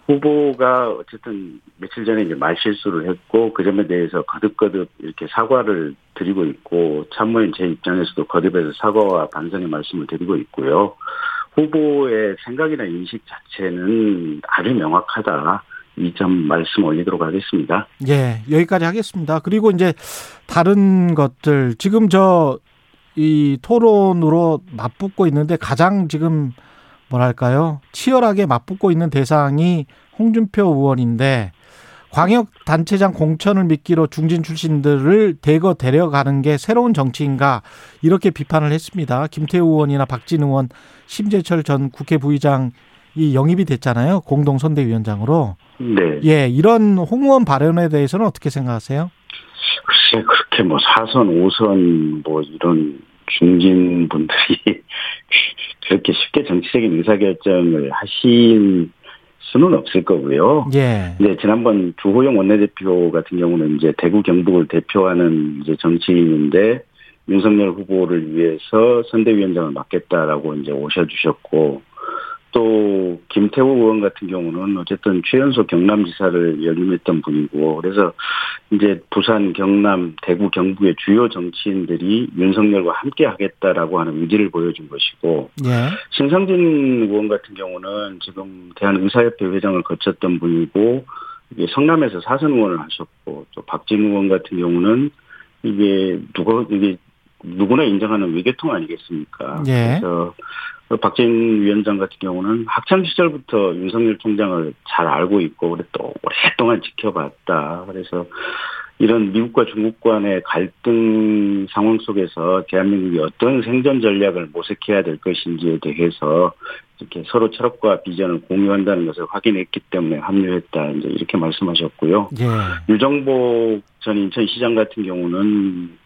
후보가 어쨌든 며칠 전에 이제 말실수를 했고 그 점에 대해서 거듭거듭 이렇게 사과를 드리고 있고 참모인 제 입장에서도 거듭해서 사과와 반성의 말씀을 드리고 있고요. 후보의 생각이나 인식 자체는 아주 명확하다. 이 점 말씀 올리도록 하겠습니다. 예, 여기까지 하겠습니다. 그리고 이제 다른 것들 지금 저 이 토론으로 맞붙고 있는데 가장 지금 뭐랄까요? 치열하게 맞붙고 있는 대상이 홍준표 의원인데 광역단체장 공천을 미끼로 중진 출신들을 대거 데려가는 게 새로운 정치인가 이렇게 비판을 했습니다. 김태호 의원이나 박진 의원, 심재철 전 국회 부의장이 영입이 됐잖아요. 공동선대위원장으로. 네. 예, 이런 홍 의원 발언에 대해서는 어떻게 생각하세요? 글쎄, 그렇게 뭐 사선, 오선, 뭐 이런 중진 분들이 그렇게 쉽게 정치적인 의사결정을 하신 수는 없을 거고요. 예. 이제 지난번 주호영 원내대표 같은 경우는 이제 대구 경북을 대표하는 이제 정치인인데 윤석열 후보를 위해서 선대위원장을 맡겠다라고 이제 오셔주셨고, 또 김태호 의원 같은 경우는 어쨌든 최연소 경남지사를 역임했던 분이고, 그래서 이제 부산, 경남, 대구, 경북의 주요 정치인들이 윤석열과 함께 하겠다라고 하는 의지를 보여준 것이고, 예. 신상진 의원 같은 경우는 지금 대한의사협회 회장을 거쳤던 분이고 이게 성남에서 사선 의원을 하셨고, 또 박진 의원 같은 경우는 이게 누구 이게 누구나 인정하는 외교통 아니겠습니까? 예. 그래서 박진 위원장 같은 경우는 학창시절부터 윤석열 총장을 잘 알고 있고 그래 또 오랫동안 지켜봤다. 그래서 이런 미국과 중국 간의 갈등 상황 속에서 대한민국이 어떤 생존 전략을 모색해야 될 것인지에 대해서 이렇게 서로 철학과 비전을 공유한다는 것을 확인했기 때문에 합류했다. 이제 이렇게 말씀하셨고요. 예. 유정복 전 인천시장 같은 경우는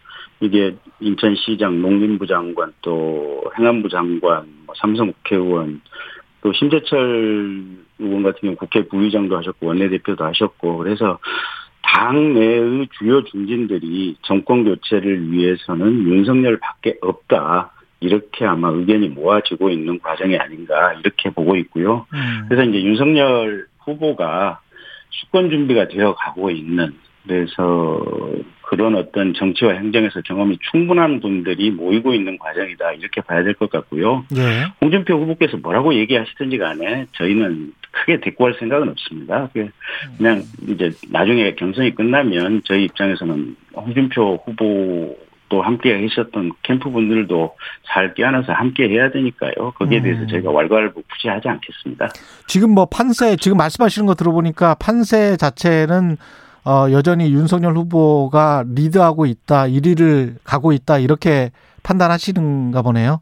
이게 인천시장, 농림부 장관, 또 행안부 장관, 삼성 국회의원, 또 심재철 의원 같은 경우 국회 부의장도 하셨고 원내대표도 하셨고, 그래서 당내의 주요 중진들이 정권 교체를 위해서는 윤석열밖에 없다. 이렇게 아마 의견이 모아지고 있는 과정이 아닌가 이렇게 보고 있고요. 음. 그래서 이제 윤석열 후보가 수권 준비가 되어 가고 있는, 그래서 그런 어떤 정치와 행정에서 경험이 충분한 분들이 모이고 있는 과정이다. 이렇게 봐야 될 것 같고요. 네. 홍준표 후보께서 뭐라고 얘기하시든지 간에 저희는 크게 대꾸할 생각은 없습니다. 그냥 이제 나중에 경선이 끝나면 저희 입장에서는 홍준표 후보도 함께 하셨던 캠프분들도 잘 껴안아서 함께 해야 되니까요. 거기에 대해서 저희가 왈가왈부푸지하지 않겠습니다. 지금 뭐 판세, 지금 말씀하시는 거 들어보니까 판세 자체는 어, 여전히 윤석열 후보가 리드하고 있다, 일 위를 가고 있다, 이렇게 판단하시는가 보네요?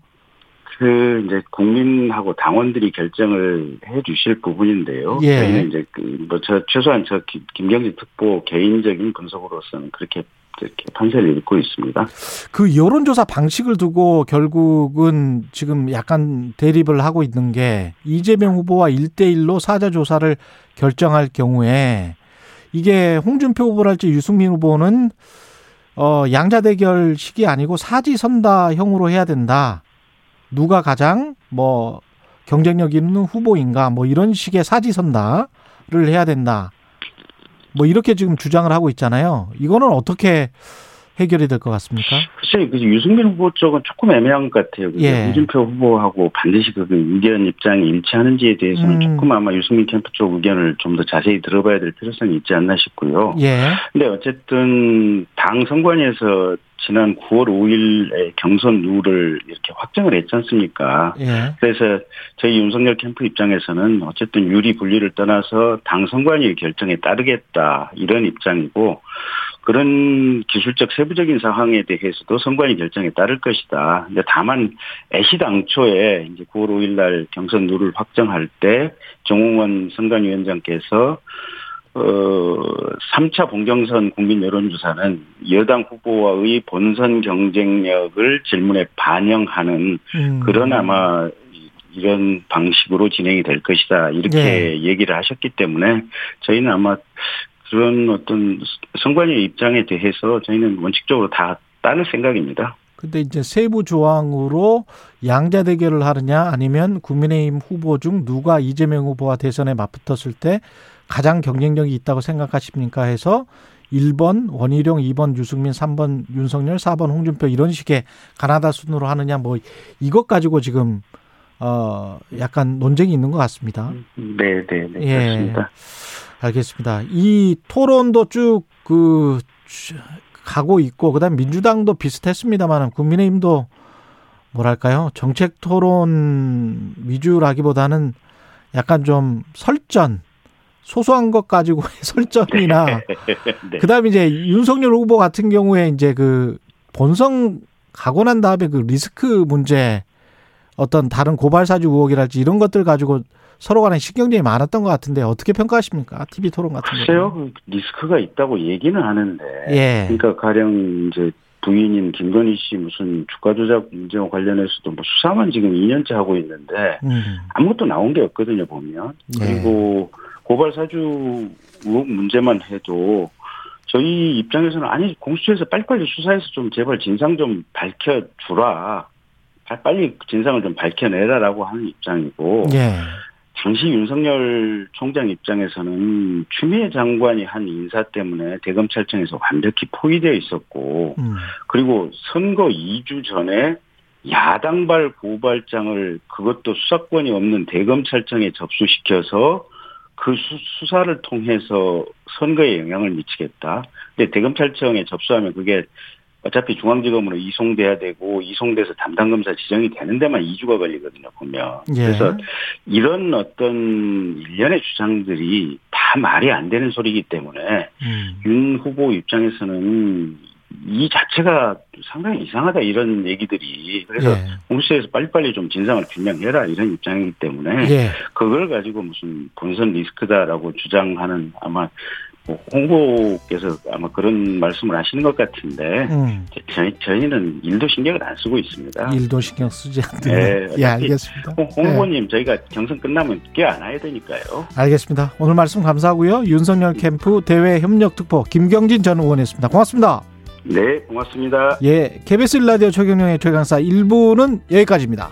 그, 이제, 국민하고 당원들이 결정을 해 주실 부분인데요. 예. 저희는 이제, 그, 뭐, 저, 최소한 저, 김경진 특보 개인적인 분석으로서는 그렇게, 이렇게 판세를 읽고 있습니다. 그 여론조사 방식을 두고 결국은 지금 약간 대립을 하고 있는 게 이재명 후보와 일 대일로 사자조사를 결정할 경우에 이게 홍준표 후보랄지 유승민 후보는 어, 양자 대결식이 아니고 사지선다형으로 해야 된다. 누가 가장 뭐 경쟁력 있는 후보인가 뭐 이런 식의 사지선다를 해야 된다. 뭐 이렇게 지금 주장을 하고 있잖아요. 이거는 어떻게 해결이 될 것 같습니까? 글쎄요. 유승민 후보 쪽은 조금 애매한 것 같아요. 예. 홍준표 후보하고 반드시 그 의견 입장이 일치하는지에 대해서는 음. 조금 아마 유승민 캠프 쪽 의견을 좀 더 자세히 들어봐야 될 필요성이 있지 않나 싶고요. 예. 근데 어쨌든 당 선관위에서 지난 구월 오일에 경선 룰을 이렇게 확정을 했지 않습니까? 예. 그래서 저희 윤석열 캠프 입장에서는 어쨌든 유리 분리를 떠나서 당 선관위의 결정에 따르겠다 이런 입장이고, 그런 기술적 세부적인 상황에 대해서도 선관위 결정에 따를 것이다. 근데 다만 애시당초에 이제 구월 오일 날 경선 룰을 확정할 때 정홍원 선관위원장께서 어 삼 차 본경선 국민 여론조사는 여당 후보와의 본선 경쟁력을 질문에 반영하는 음. 그런 아마 이런 방식으로 진행이 될 것이다. 이렇게 네. 얘기를 하셨기 때문에 저희는 아마 그런 어떤 선관위 입장에 대해서 저희는 원칙적으로 다 따를 생각입니다. 근데 이제 세부 조항으로 양자 대결을 하느냐 아니면 국민의힘 후보 중 누가 이재명 후보와 대선에 맞붙었을 때 가장 경쟁력이 있다고 생각하십니까 해서 일 번 원희룡, 이 번 유승민, 삼 번 윤석열, 사 번 홍준표 이런 식의 가나다 순으로 하느냐 뭐 이것 가지고 지금 어 약간 논쟁이 있는 것 같습니다. 네, 네, 네. 예. 그렇습니다. 알겠습니다. 이 토론도 쭉 그 가고 있고 그다음 민주당도 비슷했습니다만 국민의힘도 뭐랄까요? 정책 토론 위주라기보다는 약간 좀 설전 소소한 것 가지고 설전이나 네. 그다음에 이제 윤석열 후보 같은 경우에 이제 그 본선 가고 난 다음에 그 리스크 문제 어떤 다른 고발사주 의혹이랄지 이런 것들 가지고 서로 간에 신경전이 많았던 것 같은데 어떻게 평가하십니까? 티비 토론 같은 거. 글쎄요. 리스크가 있다고 얘기는 하는데. 예. 그러니까 가령 이제 부인인 김건희 씨 무슨 주가 조작 문제와 관련해서도 뭐 수사만 지금 이 년째 하고 있는데 음. 아무것도 나온 게 없거든요, 보면. 예. 그리고 고발사주 의혹 문제만 해도 저희 입장에서는 아니, 공수처에서 빨리빨리 수사해서 좀 제발 진상 좀 밝혀주라. 빨리 진상을 좀 밝혀내라라고 하는 입장이고. 예. 당시 윤석열 총장 입장에서는 추미애 장관이 한 인사 때문에 대검찰청에서 완벽히 포위되어 있었고 음. 그리고 선거 이 주 전에 야당발 고발장을 그것도 수사권이 없는 대검찰청에 접수시켜서 그 수, 수사를 통해서 선거에 영향을 미치겠다. 근데 대검찰청에 접수하면 그게 어차피 중앙지검으로 이송돼야 되고 이송돼서 담당검사 지정이 되는 데만 이 주가 걸리거든요, 보면. 예. 그래서 이런 어떤 일련의 주장들이 다 말이 안 되는 소리이기 때문에 음. 윤 후보 입장에서는 이 자체가 상당히 이상하다, 이런 얘기들이. 그래서 예. 공수처에서 빨리빨리 좀 진상을 규명해라 이런 입장이기 때문에 예. 그걸 가지고 무슨 본선 리스크다라고 주장하는 아마 홍보께서 아마 그런 말씀을 하시는 것 같은데 음. 저희, 저희는 일도 신경을 안 쓰고 있습니다. 일도 신경 쓰지 않는데. 네, 예, 알겠습니다. 홍보님 네. 저희가 경선 끝나면 꽤 안 와야 되니까요. 알겠습니다. 오늘 말씀 감사하고요. 윤석열 캠프 대외협력특보 김경진 전 의원이었습니다. 고맙습니다. 네, 고맙습니다. 예, 케이비에스 일 라디오 최경영의 최강사 일 부는 여기까지입니다.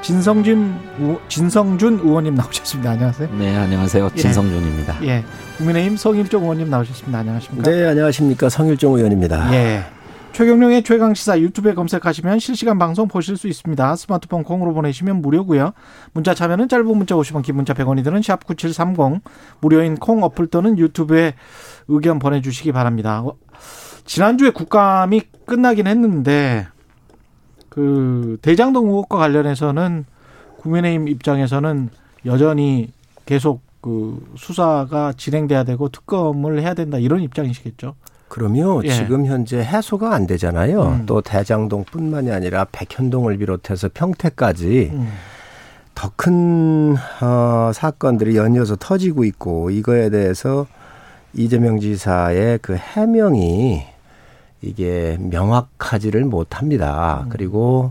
진성준, 진성준 의원님 나오셨습니다. 안녕하세요. 네, 안녕하세요. 진성준입니다. 예, 예. 국민의힘 성일종 의원님 나오셨습니다. 안녕하십니까? 네, 안녕하십니까. 성일종 의원입니다. 예. 최경룡의 최강시사 유튜브에 검색하시면 실시간 방송 보실 수 있습니다. 스마트폰 콩으로 보내시면 무료고요. 문자 참여는 짧은 문자 오십 원, 긴 문자 백 원이 드는 샵 구칠삼공 무료인 콩 어플 또는 유튜브에 의견 보내주시기 바랍니다. 지난주에 국감이 끝나긴 했는데 그 대장동 의혹과 관련해서는 국민의힘 입장에서는 여전히 계속 그 수사가 진행돼야 되고 특검을 해야 된다 이런 입장이시겠죠. 그럼요. 예. 지금 현재 해소가 안 되잖아요. 음. 또 대장동뿐만이 아니라 백현동을 비롯해서 평택까지 음. 더 큰 어, 사건들이 연이어서 터지고 있고 이거에 대해서 이재명 지사의 그 해명이 이게 명확하지를 못합니다. 음. 그리고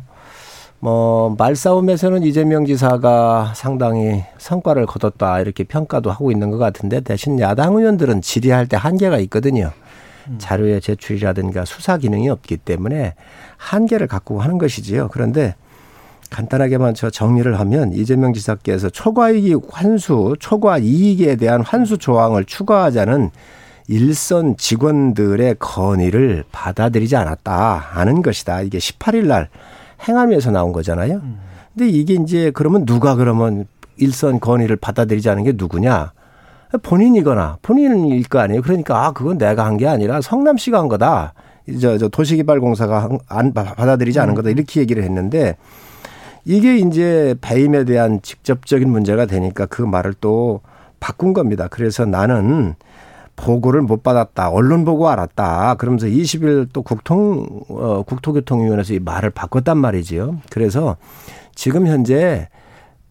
뭐 말싸움에서는 이재명 지사가 상당히 성과를 거뒀다 이렇게 평가도 하고 있는 것 같은데 대신 야당 의원들은 질의할 때 한계가 있거든요. 음. 자료의 제출이라든가 수사 기능이 없기 때문에 한계를 갖고 하는 것이지요. 그런데 간단하게만 저 정리를 하면 이재명 지사께서 초과이익 환수, 초과이익에 대한 환수 조항을 추가하자는 일선 직원들의 건의를 받아들이지 않았다 하는 것이다. 이게 십팔 일 날 행안위에서 나온 거잖아요. 근데 이게 이제 그러면 누가 그러면 일선 건의를 받아들이지 않은 게 누구냐? 본인이거나 본인일 거 아니에요. 그러니까 아 그건 내가 한 게 아니라 성남시가 한 거다. 저, 저 도시개발공사가 안 받아들이지 않은 거다. 이렇게 얘기를 했는데 이게 이제 배임에 대한 직접적인 문제가 되니까 그 말을 또 바꾼 겁니다. 그래서 나는 보고를 못 받았다. 언론 보고 알았다. 그러면서 이십 일 또 국통, 어, 국토교통위원회에서 이 말을 바꿨단 말이지요. 그래서 지금 현재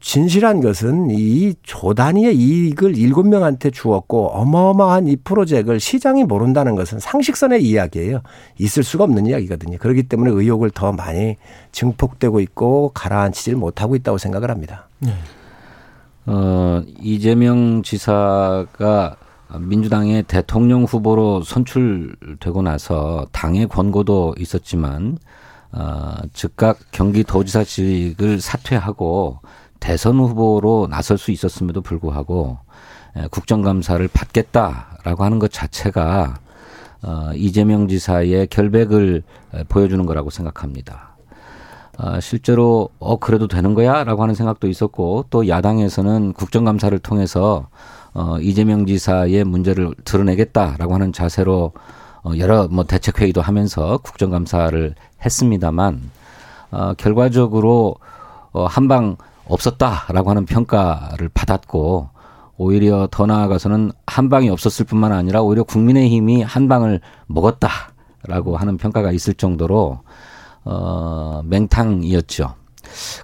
진실한 것은 이 조단위의 이익을 일곱 명한테 주었고 어마어마한 이 프로젝트를 시장이 모른다는 것은 상식선의 이야기예요. 있을 수가 없는 이야기거든요. 그렇기 때문에 의혹을 더 많이 증폭되고 있고 가라앉히질 못하고 있다고 생각을 합니다. 네. 어, 이재명 지사가 민주당의 대통령 후보로 선출되고 나서 당의 권고도 있었지만 어, 즉각 경기도지사직을 사퇴하고 대선 후보로 나설 수 있었음에도 불구하고 국정감사를 받겠다라고 하는 것 자체가 이재명 지사의 결백을 보여주는 거라고 생각합니다. 실제로 어 그래도 되는 거야? 라고 하는 생각도 있었고 또 야당에서는 국정감사를 통해서 이재명 지사의 문제를 드러내겠다라고 하는 자세로 여러 뭐 대책회의도 하면서 국정감사를 했습니다만 결과적으로 한방 없었다라고 하는 평가를 받았고 오히려 더 나아가서는 한 방이 없었을 뿐만 아니라 오히려 국민의힘이 한 방을 먹었다라고 하는 평가가 있을 정도로 어, 맹탕이었죠.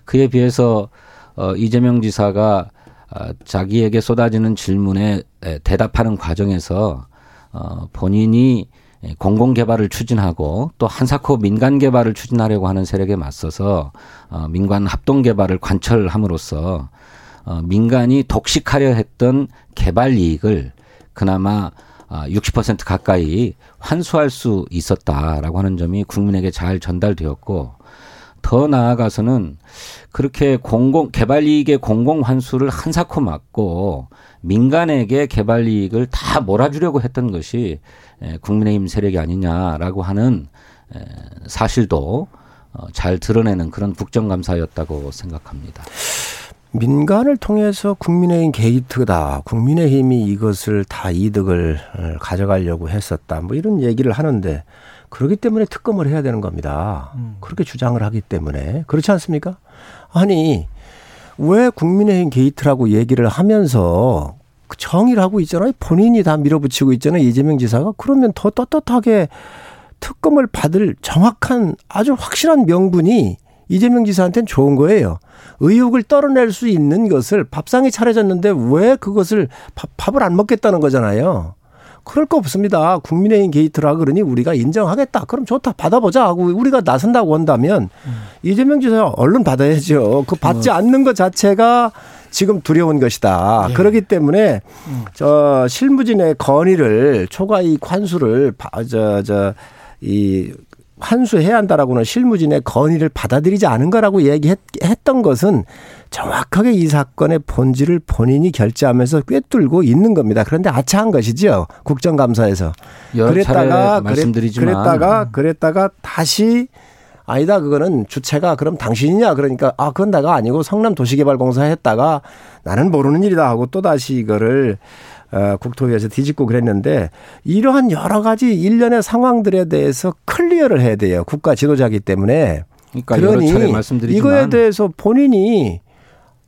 그에 비해서 어, 이재명 지사가 어, 자기에게 쏟아지는 질문에 대답하는 과정에서 어, 본인이 공공개발을 추진하고 또 한사코 민간개발을 추진하려고 하는 세력에 맞서서 민관합동개발을 관철함으로써 민간이 독식하려 했던 개발이익을 그나마 육십 퍼센트 가까이 환수할 수 있었다라고 하는 점이 국민에게 잘 전달되었고 더 나아가서는 그렇게 공공 개발이익의 공공환수를 한사코 막고 민간에게 개발이익을 다 몰아주려고 했던 것이 국민의힘 세력이 아니냐라고 하는 사실도 잘 드러내는 그런 국정감사였다고 생각합니다. 민간을 통해서 국민의힘 게이트다. 국민의힘이 이것을 다 이득을 가져가려고 했었다. 뭐 이런 얘기를 하는데 그렇기 때문에 특검을 해야 되는 겁니다. 음. 그렇게 주장을 하기 때문에. 그렇지 않습니까? 아니 왜 국민의힘 게이트라고 얘기를 하면서 정의를 하고 있잖아요. 본인이 다 밀어붙이고 있잖아요. 이재명 지사가. 그러면 더 떳떳하게 특검을 받을 정확한 아주 확실한 명분이 이재명 지사한테는 좋은 거예요. 의혹을 떨어낼 수 있는 것을 밥상에 차려졌는데 왜 그것을 밥, 밥을 안 먹겠다는 거잖아요. 그럴 거 없습니다. 국민의힘 게이트라 그러니 우리가 인정하겠다. 그럼 좋다. 받아보자 하고 우리가 나선다고 한다면 음. 이재명 지사 얼른 받아야죠. 그 받지 음. 않는 것 자체가 지금 두려운 것이다. 예. 그렇기 때문에 음. 저 실무진의 건의를 초과이익 환수를 저, 저, 이 환수해야 한다라고는 실무진의 건의를 받아들이지 않은 거라고 얘기했던 것은 정확하게 이 사건의 본질을 본인이 결제하면서 꿰뚫고 있는 겁니다. 그런데 아차한 것이죠. 국정감사에서. 그랬다가, 말씀드리지만. 그랬다가, 그랬다가 다시 아니다. 그거는 주체가 그럼 당신이냐. 그러니까 아, 그건 내가 아니고 성남도시개발공사 했다가 나는 모르는 일이다 하고 또다시 이거를 어, 국토위에서 뒤집고 그랬는데 이러한 여러 가지 일련의 상황들에 대해서 클리어를 해야 돼요. 국가 지도자이기 때문에. 그러니까 여러 차례 말씀드리지만. 이거에 대해서 본인이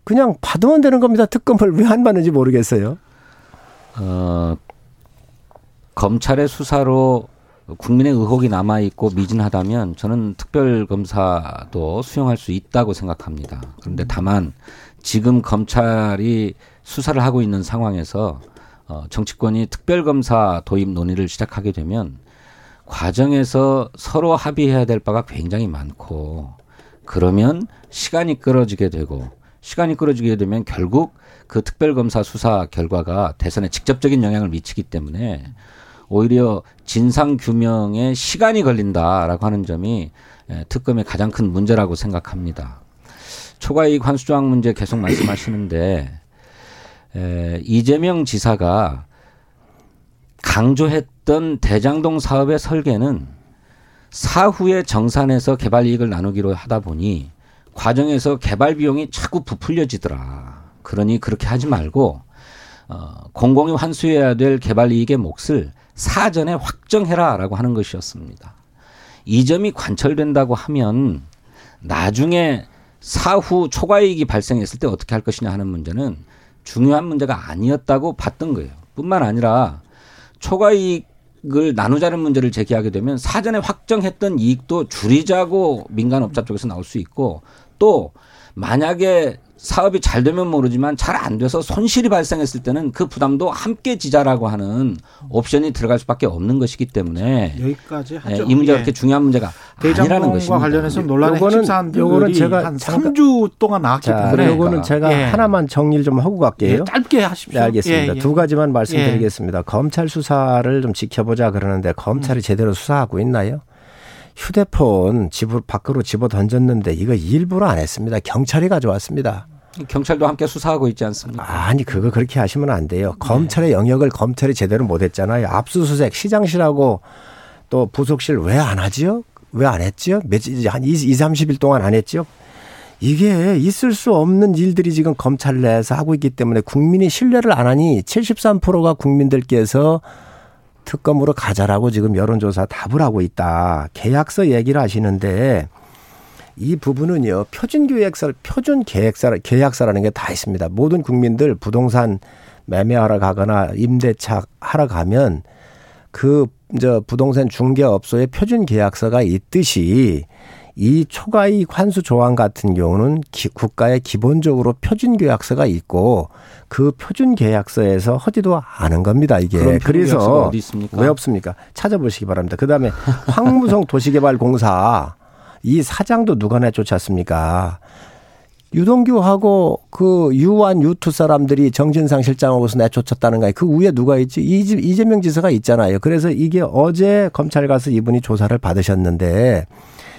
그냥 받으면 되는 겁니다. 특검을 왜 안 받는지 모르겠어요. 어, 검찰의 수사로 국민의 의혹이 남아있고 미진하다면 저는 특별검사도 수용할 수 있다고 생각합니다. 그런데 다만 지금 검찰이 수사를 하고 있는 상황에서 정치권이 특별검사 도입 논의를 시작하게 되면 과정에서 서로 합의해야 될 바가 굉장히 많고, 그러면 시간이 끌어지게 되고, 시간이 끌어지게 되면 결국 그 특별검사 수사 결과가 대선에 직접적인 영향을 미치기 때문에 오히려 진상규명에 시간이 걸린다라고 하는 점이 특검의 가장 큰 문제라고 생각합니다. 초과이익 환수조항 문제 계속 말씀하시는데 이재명 지사가 강조했던 대장동 사업의 설계는 사후에 정산해서 개발이익을 나누기로 하다 보니 과정에서 개발비용이 자꾸 부풀려지더라. 그러니 그렇게 하지 말고 공공이 환수해야 될 개발이익의 몫을 사전에 확정해라라고 하는 것이었습니다. 이 점이 관철된다고 하면 나중에 사후 초과이익이 발생했을 때 어떻게 할 것이냐 하는 문제는 중요한 문제가 아니었다고 봤던 거예요. 뿐만 아니라 초과이익을 나누자는 문제를 제기하게 되면 사전에 확정했던 이익도 줄이자고 민간업자 쪽에서 나올 수 있고, 또 만약에 사업이 잘 되면 모르지만 잘 안 돼서 손실이 발생했을 때는 그 부담도 함께 지자라고 하는 옵션이 들어갈 수밖에 없는 것이기 때문에 여기까지 하죠. 예, 이 문제가 그렇게 예. 중요한 문제가 아니라는 것입니다. 대장동과 관련해서 논란의 핵심사한 분들이 한 삼 주 동안 나왔기 때문에 그러니까. 이거는 제가 예. 하나만 정리를 좀 하고 갈게요. 예, 짧게 하십시오. 네, 알겠습니다. 예, 예. 두 가지만 말씀드리겠습니다. 예. 검찰 수사를 좀 지켜보자 그러는데 검찰이 음. 제대로 수사하고 있나요? 휴대폰 집으로 밖으로 집어 던졌는데 이거 일부러 안 했습니다. 경찰이 가져왔습니다. 경찰도 함께 수사하고 있지 않습니까? 아니 그거 그렇게 하시면 안 돼요. 네. 검찰의 영역을 검찰이 제대로 못 했잖아요. 압수수색 시장실하고 또 부속실 왜 안 하지요? 왜 안 했지요? 며칠 한 이삼십 일 동안 안 했지요? 이게 있을 수 없는 일들이 지금 검찰 내에서 하고 있기 때문에 국민이 신뢰를 안 하니 칠십삼 퍼센트가 국민들께서 특검으로 가자라고 지금 여론조사 답을 하고 있다. 계약서 얘기를 하시는데 이 부분은요, 표준 계약서, 표준 계약서, 계약서라는 게 다 있습니다. 모든 국민들 부동산 매매하러 가거나 임대차 하러 가면 그 저 부동산 중개업소의 표준 계약서가 있듯이 이 초과이익 환수 조항 같은 경우는 기, 국가에 기본적으로 표준 계약서가 있고 그 표준 계약서에서 허지도 않은 겁니다. 이게 그래서 어디 있습니까? 왜 없습니까? 찾아보시기 바랍니다. 그다음에 황무성 도시개발공사 이 사장도 누가 내쫓았습니까? 유동규하고 그 유한 유투 사람들이 정진상 실장하고서 내쫓았다는 거예요. 그 위에 누가 있지? 이재명 지사가 있잖아요. 그래서 이게 어제 검찰 가서 이분이 조사를 받으셨는데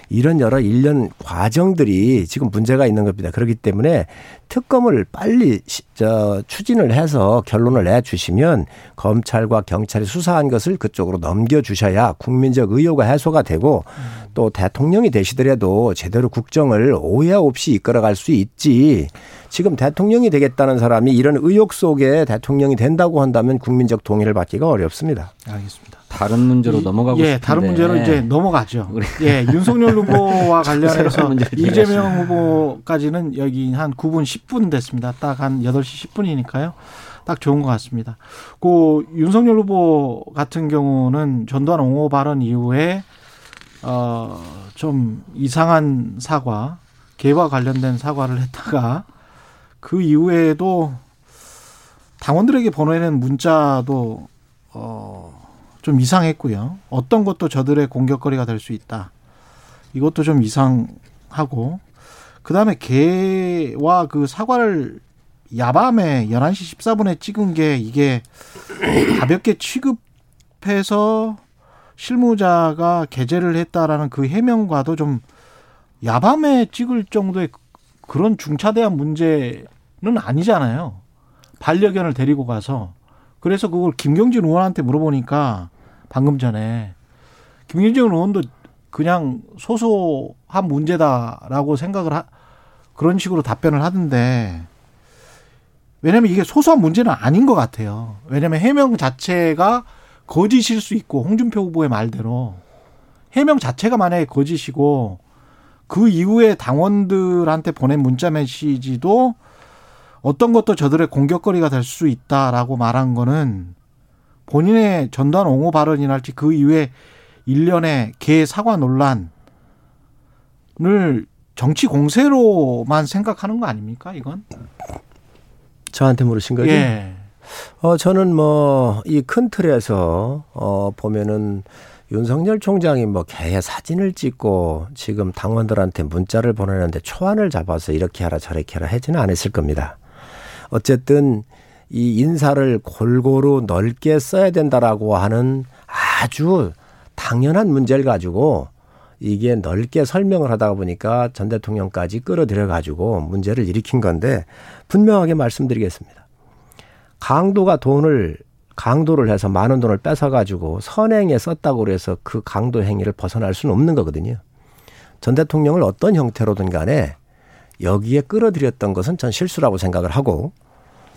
이런 여러 일련 과정들이 지금 문제가 있는 겁니다. 그렇기 때문에 특검을 빨리 저 추진을 해서 결론을 내주시면 검찰과 경찰이 수사한 것을 그쪽으로 넘겨주셔야 국민적 의혹이 해소가 되고 또 대통령이 되시더라도 제대로 국정을 오해 없이 이끌어갈 수 있지. 지금 대통령이 되겠다는 사람이 이런 의혹 속에 대통령이 된다고 한다면 국민적 동의를 받기가 어렵습니다. 알겠습니다. 다른 문제로 넘어가고 싶은데. 예, 다른 문제로 이제 넘어가죠. 예, 윤석열 후보와 관련해서 이재명 후보까지는 여기 한 구 분 십 분 됐습니다. 딱 한 여덟 시 십 분이니까요. 딱 좋은 것 같습니다. 그 윤석열 후보 같은 경우는 전두환 옹호 발언 이후에 어, 좀 이상한 사과, 개와 관련된 사과를 했다가 그 이후에도 당원들에게 보내는 문자도 어. 좀 이상했고요. 어떤 것도 저들의 공격거리가 될 수 있다. 이것도 좀 이상하고. 그다음에 개와 그 사과를 야밤에 열한 시 십사 분에 찍은 게 이게 가볍게 취급해서 실무자가 게재를 했다라는 그 해명과도 좀 야밤에 찍을 정도의 그런 중차대한 문제는 아니잖아요. 반려견을 데리고 가서. 그래서 그걸 김경진 의원한테 물어보니까 방금 전에 김경진 의원도 그냥 소소한 문제다라고 생각을 하, 그런 식으로 답변을 하던데, 왜냐하면 이게 소소한 문제는 아닌 것 같아요. 왜냐하면 해명 자체가 거짓일 수 있고, 홍준표 후보의 말대로 해명 자체가 만약에 거짓이고 그 이후에 당원들한테 보낸 문자 메시지도 어떤 것도 저들의 공격거리가 될 수 있다라고 말한 거는 본인의 전두환 옹호 발언이랄지 그 이외 일련의 개 사과 논란을 정치 공세로만 생각하는 거 아닙니까, 이건? 저한테 물으신 거죠? 예. 어, 저는 뭐 이 큰 틀에서 어, 보면은 윤석열 총장이 뭐 개의 사진을 찍고 지금 당원들한테 문자를 보내는데 초안을 잡아서 이렇게 하라 저렇게 하라 하지는 않았을 겁니다. 어쨌든 이 인사를 골고루 넓게 써야 된다라고 하는 아주 당연한 문제를 가지고 이게 넓게 설명을 하다 보니까 전 대통령까지 끌어들여 가지고 문제를 일으킨 건데, 분명하게 말씀드리겠습니다. 강도가 돈을 강도를 해서 많은 돈을 뺏어가지고 선행에 썼다고 해서 그 강도 행위를 벗어날 수는 없는 거거든요. 전 대통령을 어떤 형태로든 간에 여기에 끌어들였던 것은 전 실수라고 생각을 하고,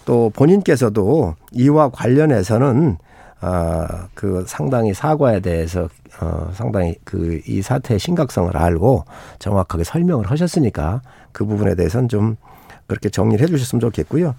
또 본인께서도 이와 관련해서는 어, 그 상당히 사과에 대해서 어, 상당히 그 이 사태의 심각성을 알고 정확하게 설명을 하셨으니까 그 부분에 대해서는 좀 그렇게 정리를 해 주셨으면 좋겠고요.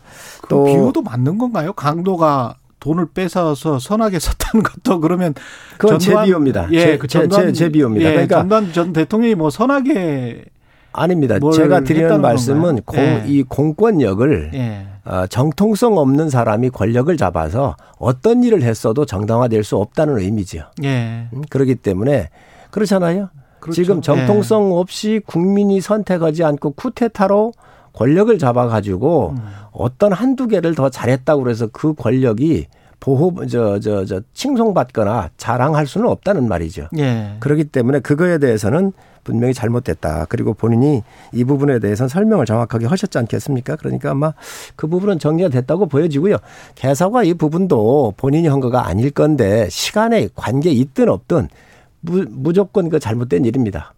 또 비유도 맞는 건가요? 강도가 돈을 뺏어서 선하게 썼다는 것도 그러면 그건 전두환, 제 비유입니다. 예, 그 전두환, 제, 제, 제 비유입니다. 예, 그러니까 전두환 전 대통령이 뭐 선하게 아닙니다. 제가 드리는 말씀은 공, 예. 이 공권력을 예. 어, 정통성 없는 사람이 권력을 잡아서 어떤 일을 했어도 정당화될 수 없다는 의미지요. 예. 음, 그렇기 때문에 그렇잖아요. 그렇죠. 지금 정통성 예. 없이 국민이 선택하지 않고 쿠데타로 권력을 잡아가지고 음. 어떤 한두 개를 더 잘했다고 그래서 그 권력이 보호, 저, 저, 저, 칭송받거나 자랑할 수는 없다는 말이죠. 예. 그렇기 때문에 그거에 대해서는 분명히 잘못됐다. 그리고 본인이 이 부분에 대해서는 설명을 정확하게 하셨지 않겠습니까? 그러니까 아마 그 부분은 정리가 됐다고 보여지고요. 개사와 이 부분도 본인이 한 거가 아닐 건데 시간에 관계 있든 없든 무, 무조건 그 잘못된 일입니다.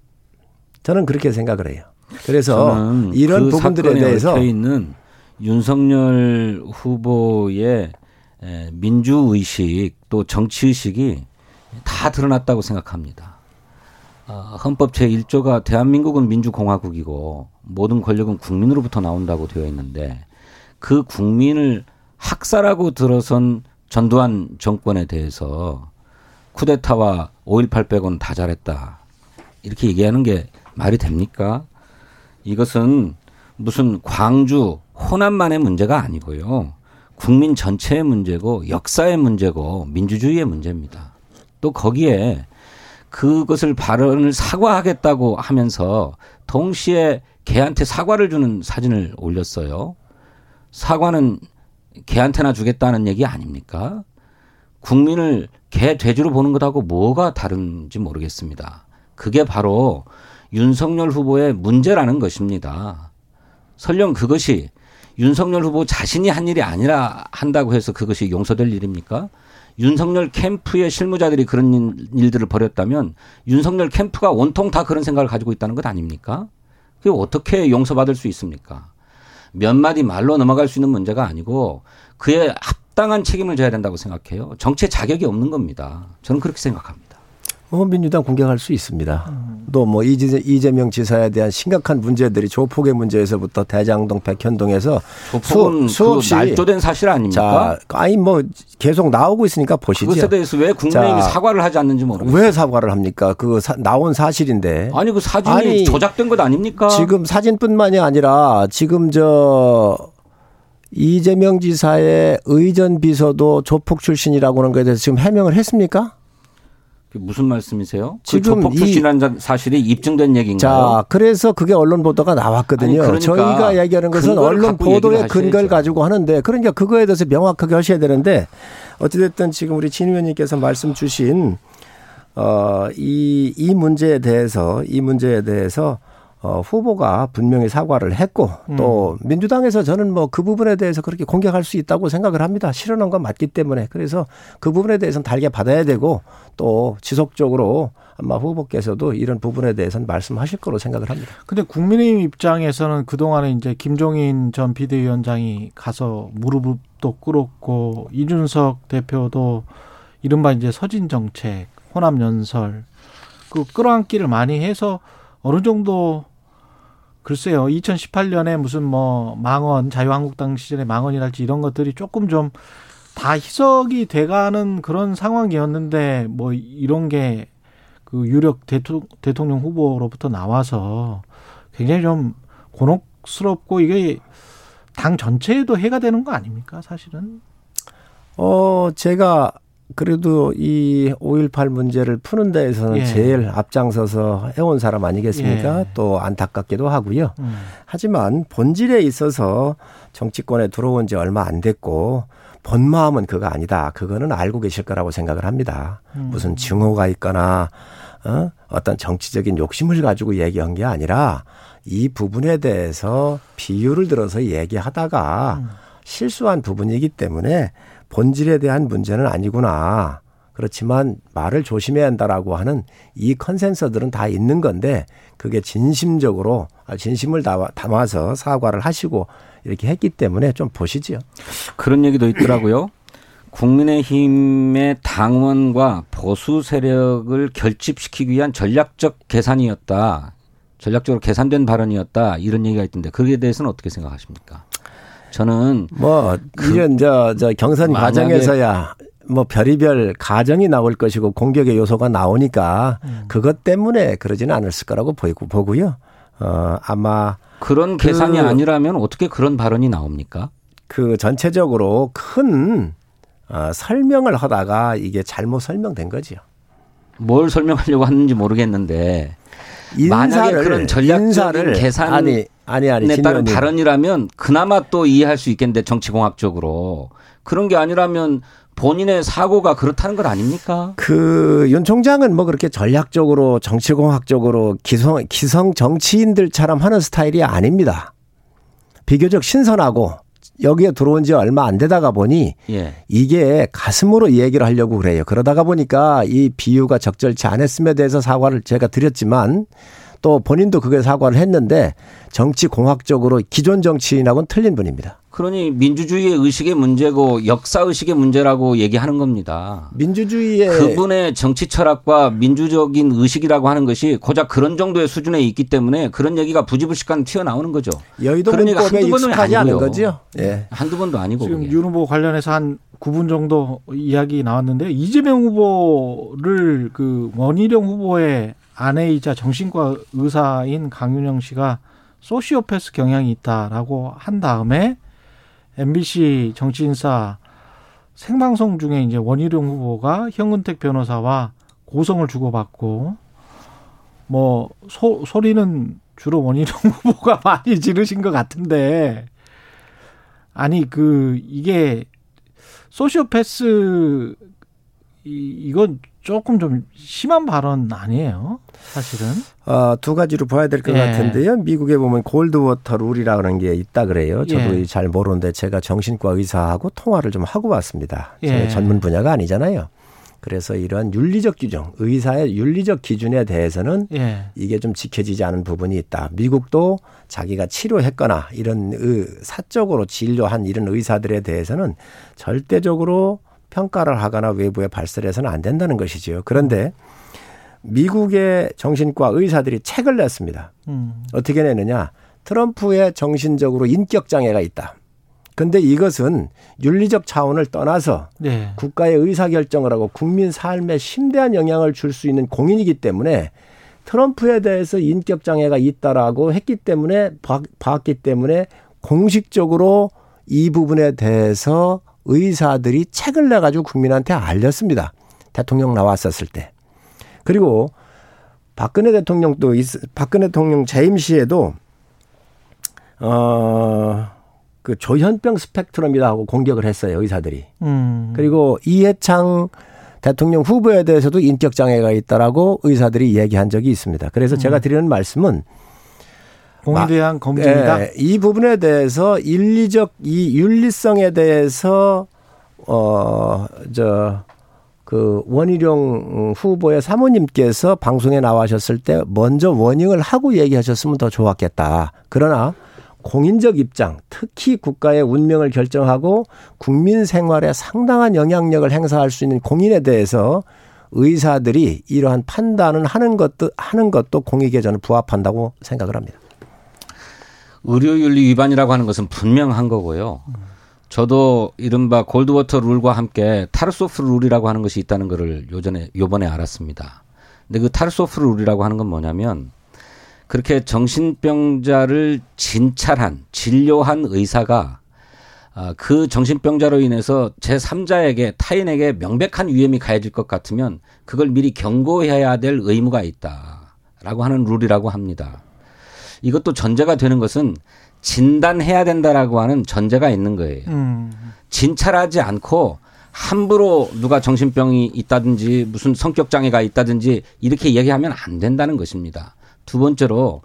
저는 그렇게 생각을 해요. 그래서 이런 그 부분들에 대해서 있는 윤석열 후보의 민주의식 또 정치의식이 다 드러났다고 생각합니다. 헌법 제일 조가 대한민국은 민주공화국이고 모든 권력은 국민으로부터 나온다고 되어 있는데, 그 국민을 학살하고 들어선 전두환 정권에 대해서 쿠데타와 오일팔 빼고는 다 잘했다 이렇게 얘기하는 게 말이 됩니까? 이것은 무슨 광주, 호남만의 문제가 아니고요. 국민 전체의 문제고 역사의 문제고 민주주의의 문제입니다. 또 거기에 그것을 발언을 사과하겠다고 하면서 동시에 개한테 사과를 주는 사진을 올렸어요. 사과는 개한테나 주겠다는 얘기 아닙니까? 국민을 개 돼지로 보는 것하고 뭐가 다른지 모르겠습니다. 그게 바로 윤석열 후보의 문제라는 것입니다. 설령 그것이 윤석열 후보 자신이 한 일이 아니라 한다고 해서 그것이 용서될 일입니까? 윤석열 캠프의 실무자들이 그런 일들을 벌였다면 윤석열 캠프가 온통 다 그런 생각을 가지고 있다는 것 아닙니까? 그게 어떻게 용서받을 수 있습니까? 몇 마디 말로 넘어갈 수 있는 문제가 아니고 그에 합당한 책임을 져야 된다고 생각해요. 정치의 자격이 없는 겁니다. 저는 그렇게 생각합니다. 뭐 민주당 공격할 수 있습니다. 또 뭐 이재명 지사에 대한 심각한 문제들이 조폭의 문제에서부터 대장동, 백현동에서 조폭은 수, 수없이 그 날조된 사실 아닙니까? 자, 아니 뭐 계속 나오고 있으니까 보시죠. 그것에 대해서 왜 국민의힘이 자, 사과를 하지 않는지 모르겠어요. 왜 사과를 합니까? 그 사, 나온 사실인데. 아니 그 사진이 아니, 조작된 것 아닙니까? 지금 사진뿐만이 아니라 지금 저 이재명 지사의 의전 비서도 조폭 출신이라고 하는 것에 대해서 지금 해명을 했습니까? 무슨 말씀이세요? 지금 그 조폭 출신이라는 사실이 입증된 얘기인가요? 자, 그래서 그게 언론 보도가 나왔거든요. 아니, 그러니까 저희가 얘기하는 것은 언론 보도의 근거를 가지고 하는데, 그러니까 그거에 대해서 명확하게 하셔야 되는데, 어찌됐든 지금 우리 진 의원님께서 말씀 주신 어, 이, 이 문제에 대해서 이 문제에 대해서 어, 후보가 분명히 사과를 했고, 또 음. 민주당에서 저는 뭐 그 부분에 대해서 그렇게 공격할 수 있다고 생각을 합니다. 실현한 건 맞기 때문에. 그래서 그 부분에 대해서는 달게 받아야 되고, 또 지속적으로 아마 후보께서도 이런 부분에 대해서는 말씀하실 거로 생각을 합니다. 근데 국민의힘 입장에서는 그동안에 이제 김종인 전 비대위원장이 가서 무릎도 꿇었고, 이준석 대표도 이른바 이제 서진 정책, 호남 연설, 그 끌어안기를 많이 해서 어느 정도 글쎄요. 이천십팔 년에 무슨 뭐 망언, 자유한국당 시절의 망언이랄지 이런 것들이 조금 좀 다 희석이 돼가는 그런 상황이었는데 뭐 이런 게 그 유력 대통령, 대통령 후보로부터 나와서 굉장히 좀 곤혹스럽고 이게 당 전체에도 해가 되는 거 아닙니까? 사실은. 어, 제가 그래도 이 오일팔 문제를 푸는 데에서는 예. 제일 앞장서서 해온 사람 아니겠습니까? 예. 또 안타깝기도 하고요. 음. 하지만 본질에 있어서 정치권에 들어온 지 얼마 안 됐고 본 마음은 그거 아니다. 그거는 알고 계실 거라고 생각을 합니다. 음. 무슨 증오가 있거나 어? 어떤 정치적인 욕심을 가지고 얘기한 게 아니라 이 부분에 대해서 비유를 들어서 얘기하다가 음. 실수한 부분이기 때문에 본질에 대한 문제는 아니구나. 그렇지만 말을 조심해야 한다라고 하는 이 컨센서들은 다 있는 건데 그게 진심적으로 진심을 담아서 사과를 하시고 이렇게 했기 때문에 좀 보시지요. 그런 얘기도 있더라고요. 국민의힘의 당원과 보수 세력을 결집시키기 위한 전략적 계산이었다. 전략적으로 계산된 발언이었다. 이런 얘기가 있던데 거기에 대해서는 어떻게 생각하십니까? 저는 뭐 그 이런 저, 저 경선 과정에서야 뭐 별의별 가정이 나올 것이고 공격의 요소가 나오니까 음. 그것 때문에 그러지는 않았을 거라고 보이고 보고요. 어 아마 그런 그, 계산이 아니라면 어떻게 그런 발언이 나옵니까? 그 전체적으로 큰 어, 설명을 하다가 이게 잘못 설명된 거지요. 뭘 설명하려고 하는지 모르겠는데 인사를, 만약에 그런 전략적인 인사를, 계산이 아니, 아니, 아니, 에 따른 발언이라면 그나마 또 이해할 수 있겠는데 정치공학적으로 그런 게 아니라면 본인의 사고가 그렇다는 건 아닙니까? 그 윤 총장은 뭐 그렇게 전략적으로 정치공학적으로 기성, 기성 정치인들처럼 하는 스타일이 아닙니다. 비교적 신선하고 여기에 들어온 지 얼마 안 되다가 보니 예. 이게 가슴으로 이 얘기를 하려고 그래요. 그러다가 보니까 이 비유가 적절치 않았음에 대해서 사과를 제가 드렸지만 또 본인도 그게 사과를 했는데 정치공학적으로 기존 정치인하고는 틀린 분입니다. 그러니 민주주의의 의식의 문제고 역사의식의 문제라고 얘기하는 겁니다. 민주주의의. 그분의 정치 철학과 민주적인 의식이라고 하는 것이 고작 그런 정도의 수준에 있기 때문에 그런 얘기가 부지불식간 튀어나오는 거죠. 여의도 문법에 익숙하지 않은 거죠. 예. 한두 번도 아니고. 지금 윤 후보 관련해서 한 구 분 정도 이야기 나왔는데요. 이재명 후보를 그 원희룡 후보의 아내이자 정신과 의사인 강윤영 씨가 소시오패스 경향이 있다라고 한 다음에 엠비씨 정치인사 생방송 중에 이제 원희룡 후보가 현근택 변호사와 고성을 주고받고 뭐 소, 소리는 주로 원희룡 후보가 많이 지르신 것 같은데 아니 그 이게 소시오패스 이, 이건 조금 좀 심한 발언 아니에요, 사실은. 어, 두 가지로 봐야 될 것 예. 같은데요. 미국에 보면 골드워터 룰이라는 게 있다 그래요. 저도 예. 잘 모르는데 제가 정신과 의사하고 통화를 좀 하고 왔습니다. 예. 제 전문 분야가 아니잖아요. 그래서 이러한 윤리적 규정, 의사의 윤리적 기준에 대해서는 예. 이게 좀 지켜지지 않은 부분이 있다. 미국도 자기가 치료했거나 이런 의, 사적으로 진료한 이런 의사들에 대해서는 절대적으로 평가를 하거나 외부에 발설해서는 안 된다는 것이지요. 그런데 미국의 정신과 의사들이 책을 냈습니다. 음. 어떻게 내느냐. 트럼프의 정신적으로 인격장애가 있다. 그런데 이것은 윤리적 차원을 떠나서 네. 국가의 의사결정을 하고 국민 삶에 심대한 영향을 줄 수 있는 공인이기 때문에 트럼프에 대해서 인격장애가 있다라고 했기 때문에 봤기 때문에 공식적으로 이 부분에 대해서 의사들이 책을 내가지고 국민한테 알렸습니다. 대통령 나왔었을 때. 그리고 박근혜 대통령도, 박근혜 대통령 재임 시에도, 어, 그 조현병 스펙트럼이라고 공격을 했어요, 의사들이. 음. 그리고 이해창 대통령 후보에 대해서도 인격장애가 있다라고 의사들이 얘기한 적이 있습니다. 그래서 제가 드리는 말씀은 공에 대한 검증이다. 예, 이 부분에 대해서 윤리적 이 윤리성에 대해서 어 저 그 원희룡 후보의 사모님께서 방송에 나와셨을 때 먼저 워닝을 하고 얘기하셨으면 더 좋았겠다. 그러나 공인적 입장, 특히 국가의 운명을 결정하고 국민 생활에 상당한 영향력을 행사할 수 있는 공인에 대해서 의사들이 이러한 판단을 하는 것도 하는 것도 공익에 저는 부합한다고 생각을 합니다. 의료윤리 위반이라고 하는 것은 분명한 거고요. 저도 이른바 골드워터 룰과 함께 타르소프 룰이라고 하는 것이 있다는 것을 요전에, 요번에 알았습니다. 근데 그 타르소프 룰이라고 하는 건 뭐냐면 그렇게 정신병자를 진찰한, 진료한 의사가 그 정신병자로 인해서 제삼자에게, 타인에게 명백한 위험이 가해질 것 같으면 그걸 미리 경고해야 될 의무가 있다라고 하는 룰이라고 합니다. 이것도 전제가 되는 것은 진단해야 된다라고 하는 전제가 있는 거예요. 음. 진찰하지 않고 함부로 누가 정신병이 있다든지 무슨 성격장애가 있다든지 이렇게 얘기하면 안 된다는 것입니다. 두 번째로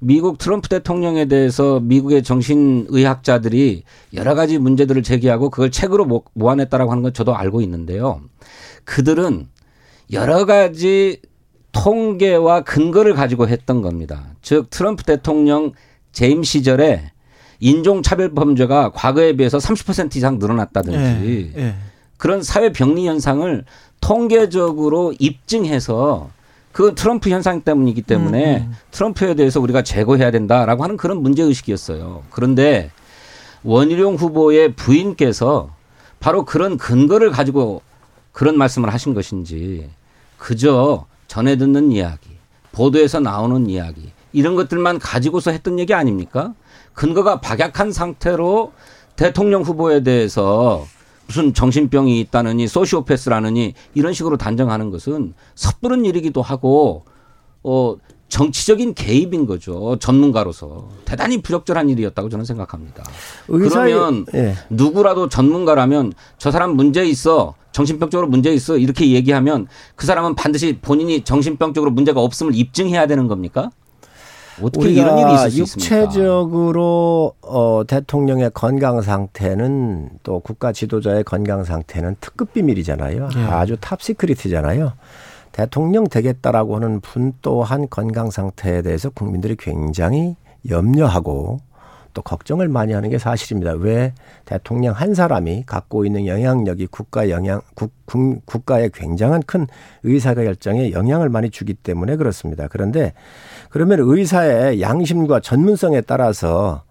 미국 트럼프 대통령에 대해서 미국의 정신의학자들이 여러 가지 문제들을 제기하고 그걸 책으로 모아냈다라고 하는 건 저도 알고 있는데요. 그들은 여러 가지 통계와 근거를 가지고 했던 겁니다. 즉 트럼프 대통령 재임 시절에 인종차별 범죄가 과거에 비해서 삼십 퍼센트 이상 늘어났다든지 예, 예. 그런 사회 병리 현상을 통계적으로 입증해서 그건 트럼프 현상 때문이기 때문에 음. 트럼프에 대해서 우리가 제거해야 된다라고 하는 그런 문제의식이었어요. 그런데 원희룡 후보의 부인께서 바로 그런 근거를 가지고 그런 말씀을 하신 것인지 그저 전해 듣는 이야기, 보도에서 나오는 이야기 이런 것들만 가지고서 했던 얘기 아닙니까? 근거가 박약한 상태로 대통령 후보에 대해서 무슨 정신병이 있다느니 소시오패스라느니 이런 식으로 단정하는 것은 섣부른 일이기도 하고 어, 정치적인 개입인 거죠. 전문가로서. 대단히 부적절한 일이었다고 저는 생각합니다. 의사의, 그러면 예. 누구라도 전문가라면 저 사람 문제 있어. 정신병적으로 문제 있어. 이렇게 얘기하면 그 사람은 반드시 본인이 정신병적으로 문제가 없음을 입증해야 되는 겁니까? 어떻게 이런 일이 있을 수 있습니까? 육체적으로 어, 대통령의 건강 상태는 또 국가 지도자의 건강 상태는 특급 비밀이잖아요. 네. 아주 탑시크릿이잖아요. 대통령 되겠다라고 하는 분 또한 건강 상태에 대해서 국민들이 굉장히 염려하고 또 걱정을 많이 하는 게 사실입니다. 왜 대통령 한 사람이 갖고 있는 영향력이 국가 영향, 국, 국, 국가의 굉장한 큰 의사가 결정에 영향을 많이 주기 때문에 그렇습니다. 그런데 그러면 의사의 양심과 전문성에 따라서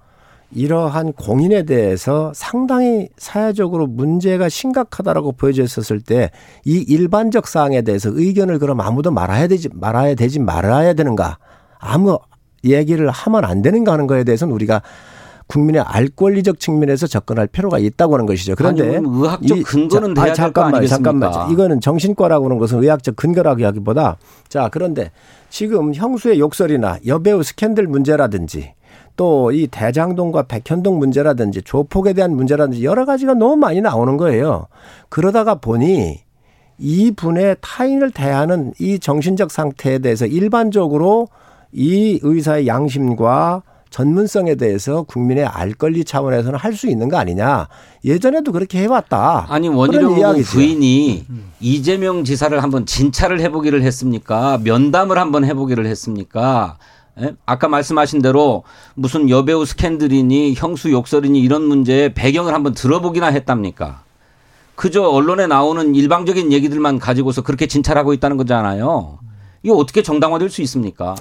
이러한 공인에 대해서 상당히 사회적으로 문제가 심각하다라고 보여졌었을 때 이 일반적 사항에 대해서 의견을 그럼 아무도 말아야 되지 말아야 되지 말아야 되는가? 아무 얘기를 하면 안 되는가 하는 거에 대해서는 우리가 국민의 알 권리적 측면에서 접근할 필요가 있다고 하는 것이죠. 그런데 아니, 의학적 이, 근거는 자, 돼야 될 거 아니겠습니까? 잠깐만. 이거는 정신과라고 하는 것은 의학적 근거라고 하기보다 자, 그런데 지금 형수의 욕설이나 여배우 스캔들 문제라든지 또 이 대장동과 백현동 문제라든지 조폭에 대한 문제라든지 여러 가지가 너무 많이 나오는 거예요. 그러다가 보니 이분의 타인을 대하는 이 정신적 상태에 대해서 일반적으로 이 의사의 양심과 전문성에 대해서 국민의 알 권리 차원에서는 할 수 있는 거 아니냐. 예전에도 그렇게 해왔다. 아니 원희룡 후보 부인이 음. 이재명 지사를 한번 진찰을 해보기를 했습니까? 면담을 한번 해보기를 했습니까? 예? 아까 말씀하신 대로 무슨 여배우 스캔들이니 형수 욕설이니 이런 문제의 배경을 한번 들어보기나 했답니까? 그저 언론에 나오는 일방적인 얘기들만 가지고서 그렇게 진찰하고 있다는 거잖아요. 이거 어떻게 정당화될 수 있습니까?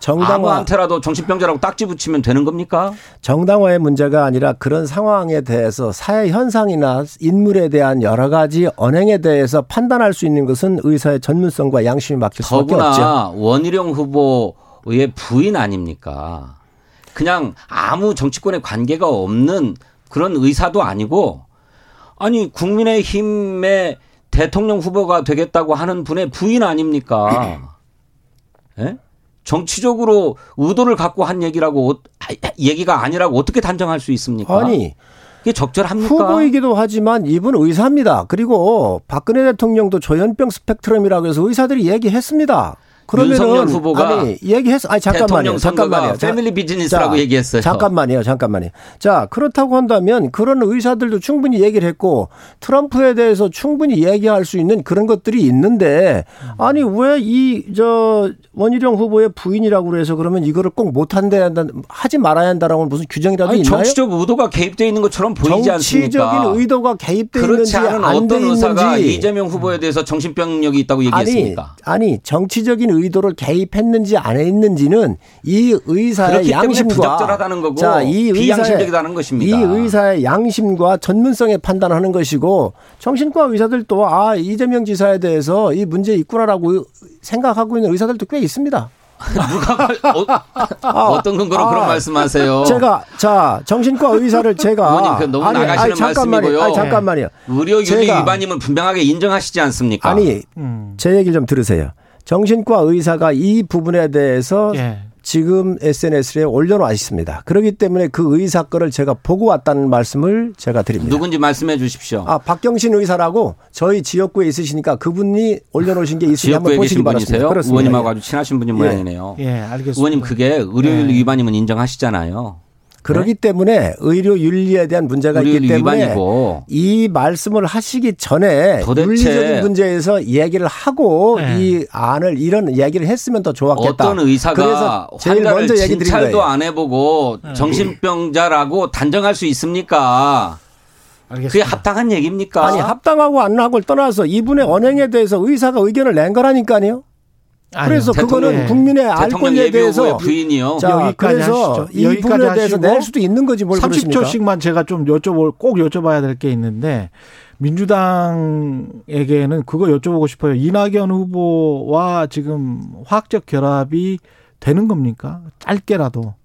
정당화. 아무한테라도 정신병자라고 딱지 붙이면 되는 겁니까? 정당화의 문제가 아니라 그런 상황에 대해서 사회 현상이나 인물에 대한 여러 가지 언행에 대해서 판단할 수 있는 것은 의사의 전문성과 양심이 맡길 수밖에 없죠. 더구나 원희룡 후보의 부인 아닙니까? 그냥 아무 정치권에 관계가 없는 그런 의사도 아니고 아니 국민의힘의 대통령 후보가 되겠다고 하는 분의 부인 아닙니까? 예? 정치적으로 의도를 갖고 한 얘기라고 얘기가 아니라고 어떻게 단정할 수 있습니까? 아니 이게 적절합니까? 후보이기도 하지만 이분 의사입니다. 그리고 박근혜 대통령도 조현병 스펙트럼이라고 해서 의사들이 얘기했습니다. 그러면은 윤석열 후보가 아니 얘기했어. 아니 잠깐만요. 잠깐만요. 패밀리 비즈니스라고 자, 얘기했어요. 잠깐만요. 잠깐만요. 자, 그렇다고 한다면 그런 의사들도 충분히 얘기를 했고 트럼프에 대해서 충분히 얘기할 수 있는 그런 것들이 있는데 아니 왜 이 저 원희룡 후보의 부인이라고 해서 그러면 이거를 꼭 못 한다 하지 말아야 한다라고 무슨 규정이라도 아니, 있나요? 정치적 의도가 개입되어 있는 것처럼 보이지 않습니까? 정치적인 의도가 개입되어 있는지 안 돼 있는지 그렇지 않은 어떤 의사가 이재명 후보에 대해서 정신병력이 있다고 얘기했습니까? 아니, 아니 정치적인 의도를 개입했는지 안 했는지는 이 의사의 양심과 부적절하다는 거고, 자, 이 비양심적이다는 것입니다. 이 의사의 양심과 전문성에 판단하는 것이고, 정신과 의사들도 아 이재명 지사에 대해서 이 문제 있구나라고 생각하고 있는 의사들도 꽤 있습니다. 누가 어, 아, 어떤 근거로 아, 그런 말씀하세요? 제가 자 정신과 의사를 제가 어머님, 그 너무 아니, 나가시는 아니, 말씀이고요. 아니, 잠깐만요. 의료윤리 위반임을 분명하게 인정하시지 않습니까? 아니 음. 제 얘기를 좀 들으세요. 정신과 의사가 이 부분에 대해서 예. 지금 에스엔에스에 올려놓아 있습니다. 그렇기 때문에 그 의사 거를 제가 보고 왔다는 말씀을 제가 드립니다. 누군지 말씀해 주십시오. 아, 박경신 의사라고 저희 지역구에 있으시니까 그분이 올려놓으신 게 있으시면 한번 보시기 바랍니다. 그렇습니다. 의원님하고 예. 아주 친하신 분인 모양이네요. 예, 예 알겠습니다. 의원님 그게 의료윤리 예. 위반임은 인정하시잖아요. 그렇기 네? 때문에 의료윤리에 대한 문제가 의료 있기 때문에 위반이고. 이 말씀을 하시기 전에 윤리적인 문제에서 얘기를 하고 네. 이 안을 이런 얘기를 했으면 더 좋았겠다. 어떤 의사가 그래서 제일 먼저 얘기 드린 거예요. 진찰도 안 해보고 정신병자라고 단정할 수 있습니까? 알겠습니다. 그게 합당한 얘기입니까? 아니 합당하고 안 하고를 떠나서 이분의 언행에 대해서 의사가 의견을 낸 거라니까요. 그래서 아니요. 그거는 국민의 알 권리에 대해서 부인이요. 자, 그래서 하시죠. 이 부분에 대해서 낼 수도 있는 거지 뭘 그러십니까? 삼십 초씩만 제가 좀 여쭤볼 꼭 여쭤봐야 될 게 있는데 민주당에게는 그거 여쭤보고 싶어요. 이낙연 후보와 지금 화학적 결합이 되는 겁니까? 짧게라도.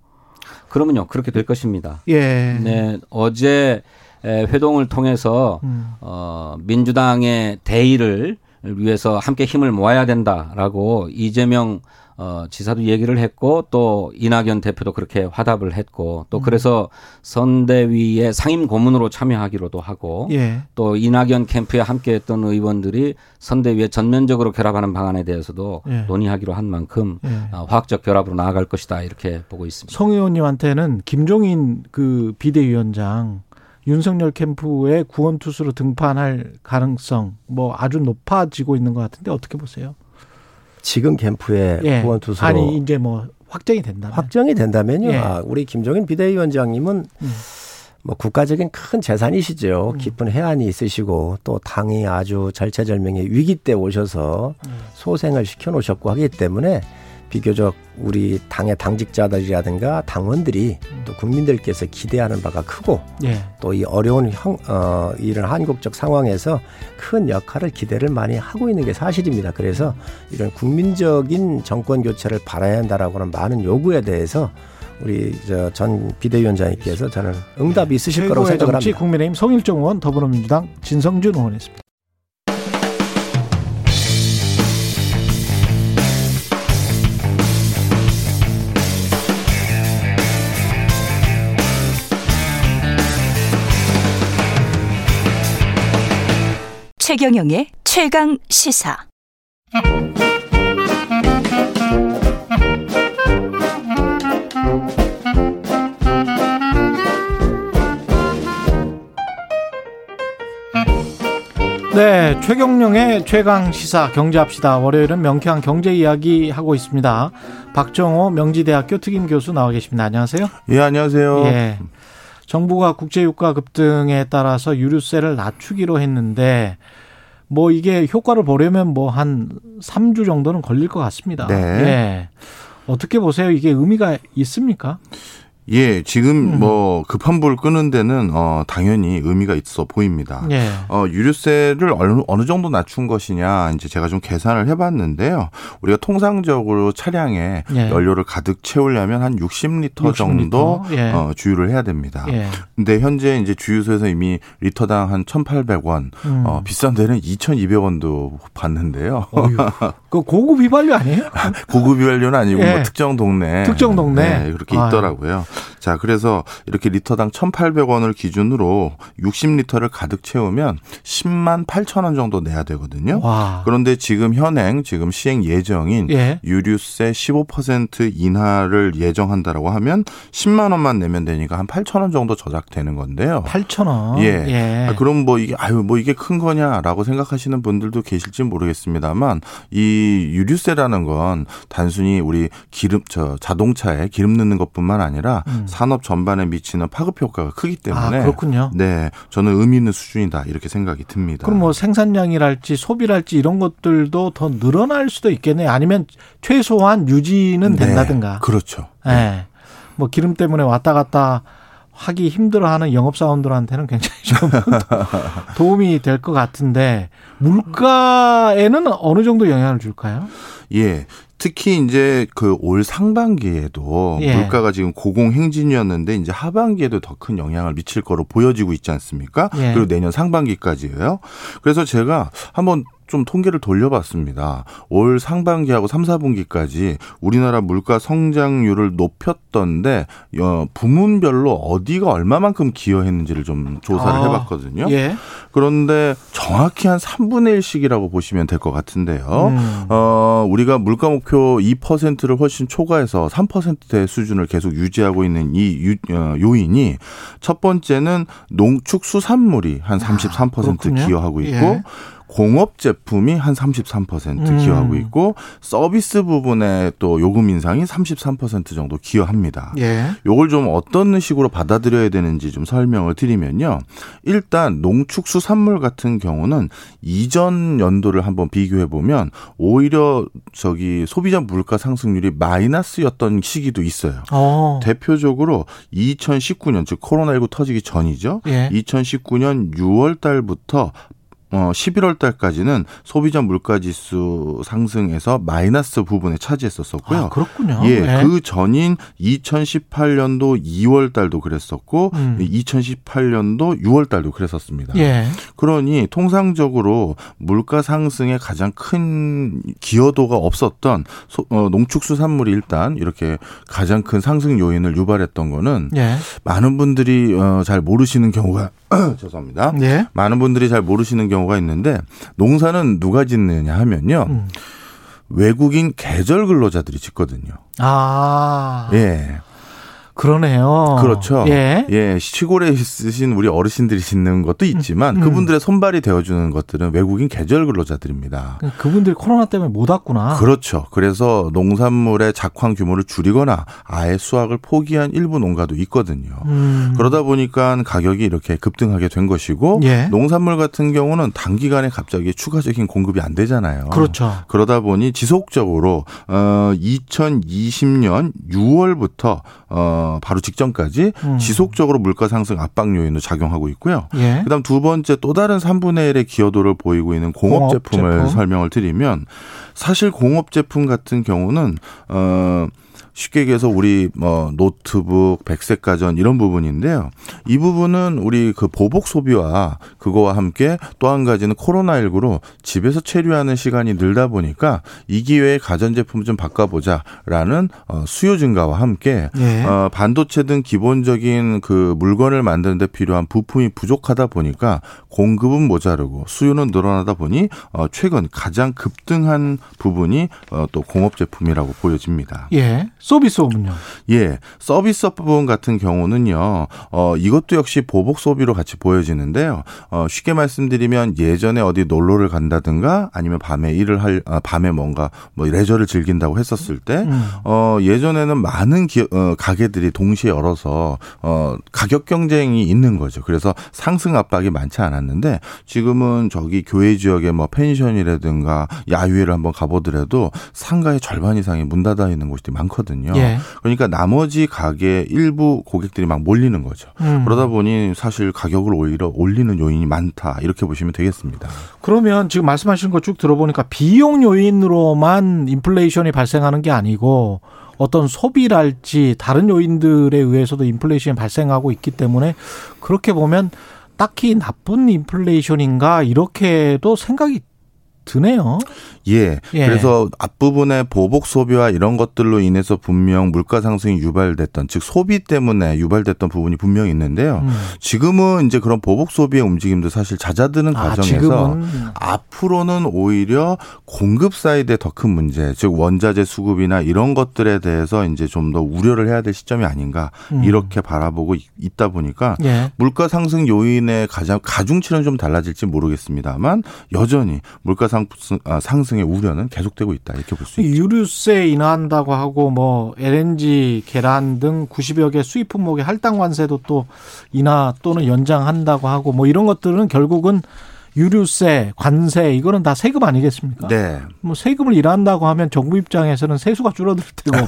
그러면요 그렇게 될 것입니다. 예. 네 어제 회동을 통해서 음. 어, 민주당의 대의를 위해서 함께 힘을 모아야 된다라고 이재명 어, 지사도 얘기를 했고 또 이낙연 대표도 그렇게 화답을 했고 또 그래서 선대위의 상임 고문으로 참여하기로도 하고 예. 또 이낙연 캠프에 함께했던 의원들이 선대위에 전면적으로 결합하는 방안에 대해서도 예. 논의하기로 한 만큼 예. 화학적 결합으로 나아갈 것이다 이렇게 보고 있습니다. 송 의원님한테는 김종인 그 비대위원장 윤석열 캠프의 구원투수로 등판할 가능성 뭐 아주 높아지고 있는 것 같은데 어떻게 보세요? 지금 캠프의 예. 구원투수로. 아니 이제 뭐 확정이 된다면. 확정이 된다면요. 예. 아, 우리 김종인 비대위원장님은 음. 뭐 국가적인 큰 재산이시죠. 음. 깊은 해안이 있으시고 또 당이 아주 절체절명의 위기 때 오셔서 음. 소생을 시켜놓으셨고 하기 때문에 비교적 우리 당의 당직자들이라든가 당원들이 또 국민들께서 기대하는 바가 크고 예. 또 이 어려운 형, 어, 이런 한국적 상황에서 큰 역할을 기대를 많이 하고 있는 게 사실입니다. 그래서 이런 국민적인 정권 교체를 바라야 한다라고 하는 많은 요구에 대해서 우리 저 전 비대위원장님께서 저는 응답이 있으실 예. 거라고 생각을 합니다. 국민의힘 성일종 의원, 더불어민주당 진성준 의원이었습니다. 최경영의 최강 시사. 네, 최경영의 최강 시사 경제합시다. 월요일은 명쾌한 경제 이야기 하고 있습니다. 박정호 명지대학교 특임 교수 나와 계십니다. 안녕하세요. 예, 안녕하세요. 예. 정부가 국제유가 급등에 따라서 유류세를 낮추기로 했는데 뭐 이게 효과를 보려면 뭐 한 삼 주 정도는 걸릴 것 같습니다. 네. 예. 어떻게 보세요? 이게 의미가 있습니까? 예, 지금 뭐 급한 불 끄는 데는 어 당연히 의미가 있어 보입니다. 예. 어 유류세를 어느 어느 정도 낮춘 것이냐 이제 제가 좀 계산을 해봤는데요. 우리가 통상적으로 차량에 예. 연료를 가득 채우려면 한 육십 리터, 육십 리터 정도 예. 어, 주유를 해야 됩니다. 예. 근데 현재 이제 주유소에서 이미 리터당 한 천팔백 원, 음. 어 비싼 데는 이천이백 원도 받는데요. 그 고급 휘발유 아니에요? 고급 휘발유는 아니고 예. 뭐 특정 동네, 특정 동네 네, 그렇게 아유. 있더라고요. 자, 그래서 이렇게 리터당 천팔백 원을 기준으로 육십 리터를 가득 채우면 십만 팔천 원 정도 내야 되거든요. 와. 그런데 지금 현행, 지금 시행 예정인 예. 유류세 십오 퍼센트 인하를 예정한다라고 하면 십만 원만 내면 되니까 한 팔천 원 정도 저작되는 건데요. 팔천 원. 예. 예. 아, 그럼 뭐 이게 아유 뭐 이게 큰 거냐라고 생각하시는 분들도 계실지 모르겠습니다만 이 유류세라는 건 단순히 우리 기름 저 자동차에 기름 넣는 것뿐만 아니라 아니라 음. 산업 전반에 미치는 파급 효과가 크기 때문에 아, 그렇군요. 네, 저는 의미 있는 수준이다 이렇게 생각이 듭니다. 그럼 뭐 생산량이랄지 소비랄지 이런 것들도 더 늘어날 수도 있겠네요. 아니면 최소한 유지는 된다든가. 네, 그렇죠. 네. 네. 뭐 기름 때문에 왔다 갔다 하기 힘들어하는 영업사원들한테는 굉장히 좀 도움이 될 것 같은데 물가에는 어느 정도 영향을 줄까요? 예. 특히 이제 그 올 상반기에도 예. 물가가 지금 고공행진이었는데 이제 하반기에도 더 큰 영향을 미칠 거로 보여지고 있지 않습니까? 예. 그리고 내년 상반기까지예요. 그래서 제가 한번 좀 통계를 돌려봤습니다. 올 상반기하고 삼, 사 분기까지 우리나라 물가 성장률을 높였던데 부문별로 어디가 얼마만큼 기여했는지를 좀 조사를 아, 해봤거든요. 예. 그런데 정확히 한 삼분의 일씩이라고 보시면 될 것 같은데요. 음. 어, 우리가 물가 목표 이 퍼센트를 훨씬 초과해서 삼 퍼센트대 수준을 계속 유지하고 있는 이 유, 어, 요인이 첫 번째는 농축수산물이 한 삼십삼 퍼센트 아, 기여하고 있고 예. 공업 제품이 한 삼십삼 퍼센트 기여하고 있고 서비스 부분에 또 요금 인상이 삼십삼 퍼센트 정도 기여합니다. 예. 요걸 좀 어떤 식으로 받아들여야 되는지 좀 설명을 드리면요. 일단 농축수산물 같은 경우는 이전 연도를 한번 비교해 보면 오히려 저기 소비자 물가 상승률이 마이너스였던 시기도 있어요. 오. 대표적으로 이천십구 년 즉 코로나십구 터지기 전이죠. 예. 이천십구 년 유월 달부터 어, 십일월 달까지는 소비자 물가지수 상승에서 마이너스 부분에 차지했었고요. 아, 그렇군요. 예, 네. 그 전인 이천십팔 년도 이월 달도 그랬었고 음. 이천십팔 년도 유월 달도 그랬었습니다. 예. 그러니 통상적으로 물가 상승에 가장 큰 기여도가 없었던 소, 어, 농축수산물이 일단 이렇게 가장 큰 상승 요인을 유발했던 거는 예. 많은 분들이 어, 잘 모르시는 경우가 죄송합니다. 예. 많은 분들이 잘 모르시는 경우가 있는데 농사는 누가 짓느냐 하면요. 음. 외국인 계절 근로자들이 짓거든요. 아. 예. 그러네요. 그렇죠. 예. 예. 시골에 있으신 우리 어르신들이 짓는 것도 있지만 음. 그분들의 손발이 되어주는 것들은 외국인 계절 근로자들입니다. 그분들이 코로나 때문에 못 왔구나. 그렇죠. 그래서 농산물의 작황 규모를 줄이거나 아예 수확을 포기한 일부 농가도 있거든요. 음. 그러다 보니까 가격이 이렇게 급등하게 된 것이고 예. 농산물 같은 경우는 단기간에 갑자기 추가적인 공급이 안 되잖아요. 그렇죠. 그러다 보니 지속적으로 어, 이천이십 년 유월부터 어, 바로 직전까지 음. 지속적으로 물가 상승 압박 요인으로 작용하고 있고요. 예. 그다음 두 번째 또 다른 삼분의 일의 기여도를 보이고 있는 공업, 공업 제품을 제품. 설명을 드리면 사실 공업 제품 같은 경우는 어 쉽게 얘기해서 우리 뭐 노트북, 백색 가전 이런 부분인데요. 이 부분은 우리 그 보복 소비와 그거와 함께 또 한 가지는 코로나십구로 집에서 체류하는 시간이 늘다 보니까 이 기회에 가전제품 좀 바꿔보자라는 수요 증가와 함께 예. 반도체 등 기본적인 그 물건을 만드는 데 필요한 부품이 부족하다 보니까 공급은 모자르고 수요는 늘어나다 보니 최근 가장 급등한 부분이 또 공업 제품이라고 보여집니다. 예. 서비스업은요? 예, 서비스업 부분 같은 경우는요. 어, 이것도 역시 보복 소비로 같이 보여지는데요. 어, 쉽게 말씀드리면 예전에 어디 놀러를 간다든가 아니면 밤에 일을 할 아, 밤에 뭔가 뭐 레저를 즐긴다고 했었을 때 어, 예전에는 많은 기, 어, 가게들이 동시에 열어서 어, 가격 경쟁이 있는 거죠. 그래서 상승 압박이 많지 않았는데 지금은 저기 교외 지역의 뭐 펜션이라든가 야유회를 한번 가보더라도 상가의 절반 이상이 문 닫아 있는 곳이 많거든요. 거든요. 예. 그러니까 나머지 가게 일부 고객들이 막 몰리는 거죠. 음. 그러다 보니 사실 가격을 오히려 올리는 요인이 많다. 이렇게 보시면 되겠습니다. 그러면 지금 말씀하신 거 쭉 들어보니까 비용 요인으로만 인플레이션이 발생하는 게 아니고 어떤 소비랄지 다른 요인들에 의해서도 인플레이션이 발생하고 있기 때문에 그렇게 보면 딱히 나쁜 인플레이션인가 이렇게도 생각이 드네요. 예. 예. 그래서 앞부분에 보복 소비와 이런 것들로 인해서 분명 물가 상승이 유발됐던 즉 소비 때문에 유발됐던 부분이 분명히 있는데요. 음. 지금은 이제 그런 보복 소비의 움직임도 사실 잦아드는 아, 과정에서 지금은. 앞으로는 오히려 공급 사이드에 더 큰 문제 즉 원자재 수급이나 이런 것들에 대해서 이제 좀 더 우려를 해야 될 시점이 아닌가 음. 이렇게 바라보고 있다 보니까 예. 물가 상승 요인의 가장 가중치는 좀 달라질지 모르겠습니다만 여전히 물가 상승, 아, 상승의 우려는 계속되고 있다. 이렇게 볼 수 있죠. 유류세 인하한다고 하고 뭐 엘엔지, 계란 등 구십여 개 수입 품목의 할당 관세도 또 인하 또는 연장한다고 하고 뭐 이런 것들은 결국은 유류세, 관세 이거는 다 세금 아니겠습니까? 네. 뭐 세금을 인하한다고 하면 정부 입장에서는 세수가 줄어들 테고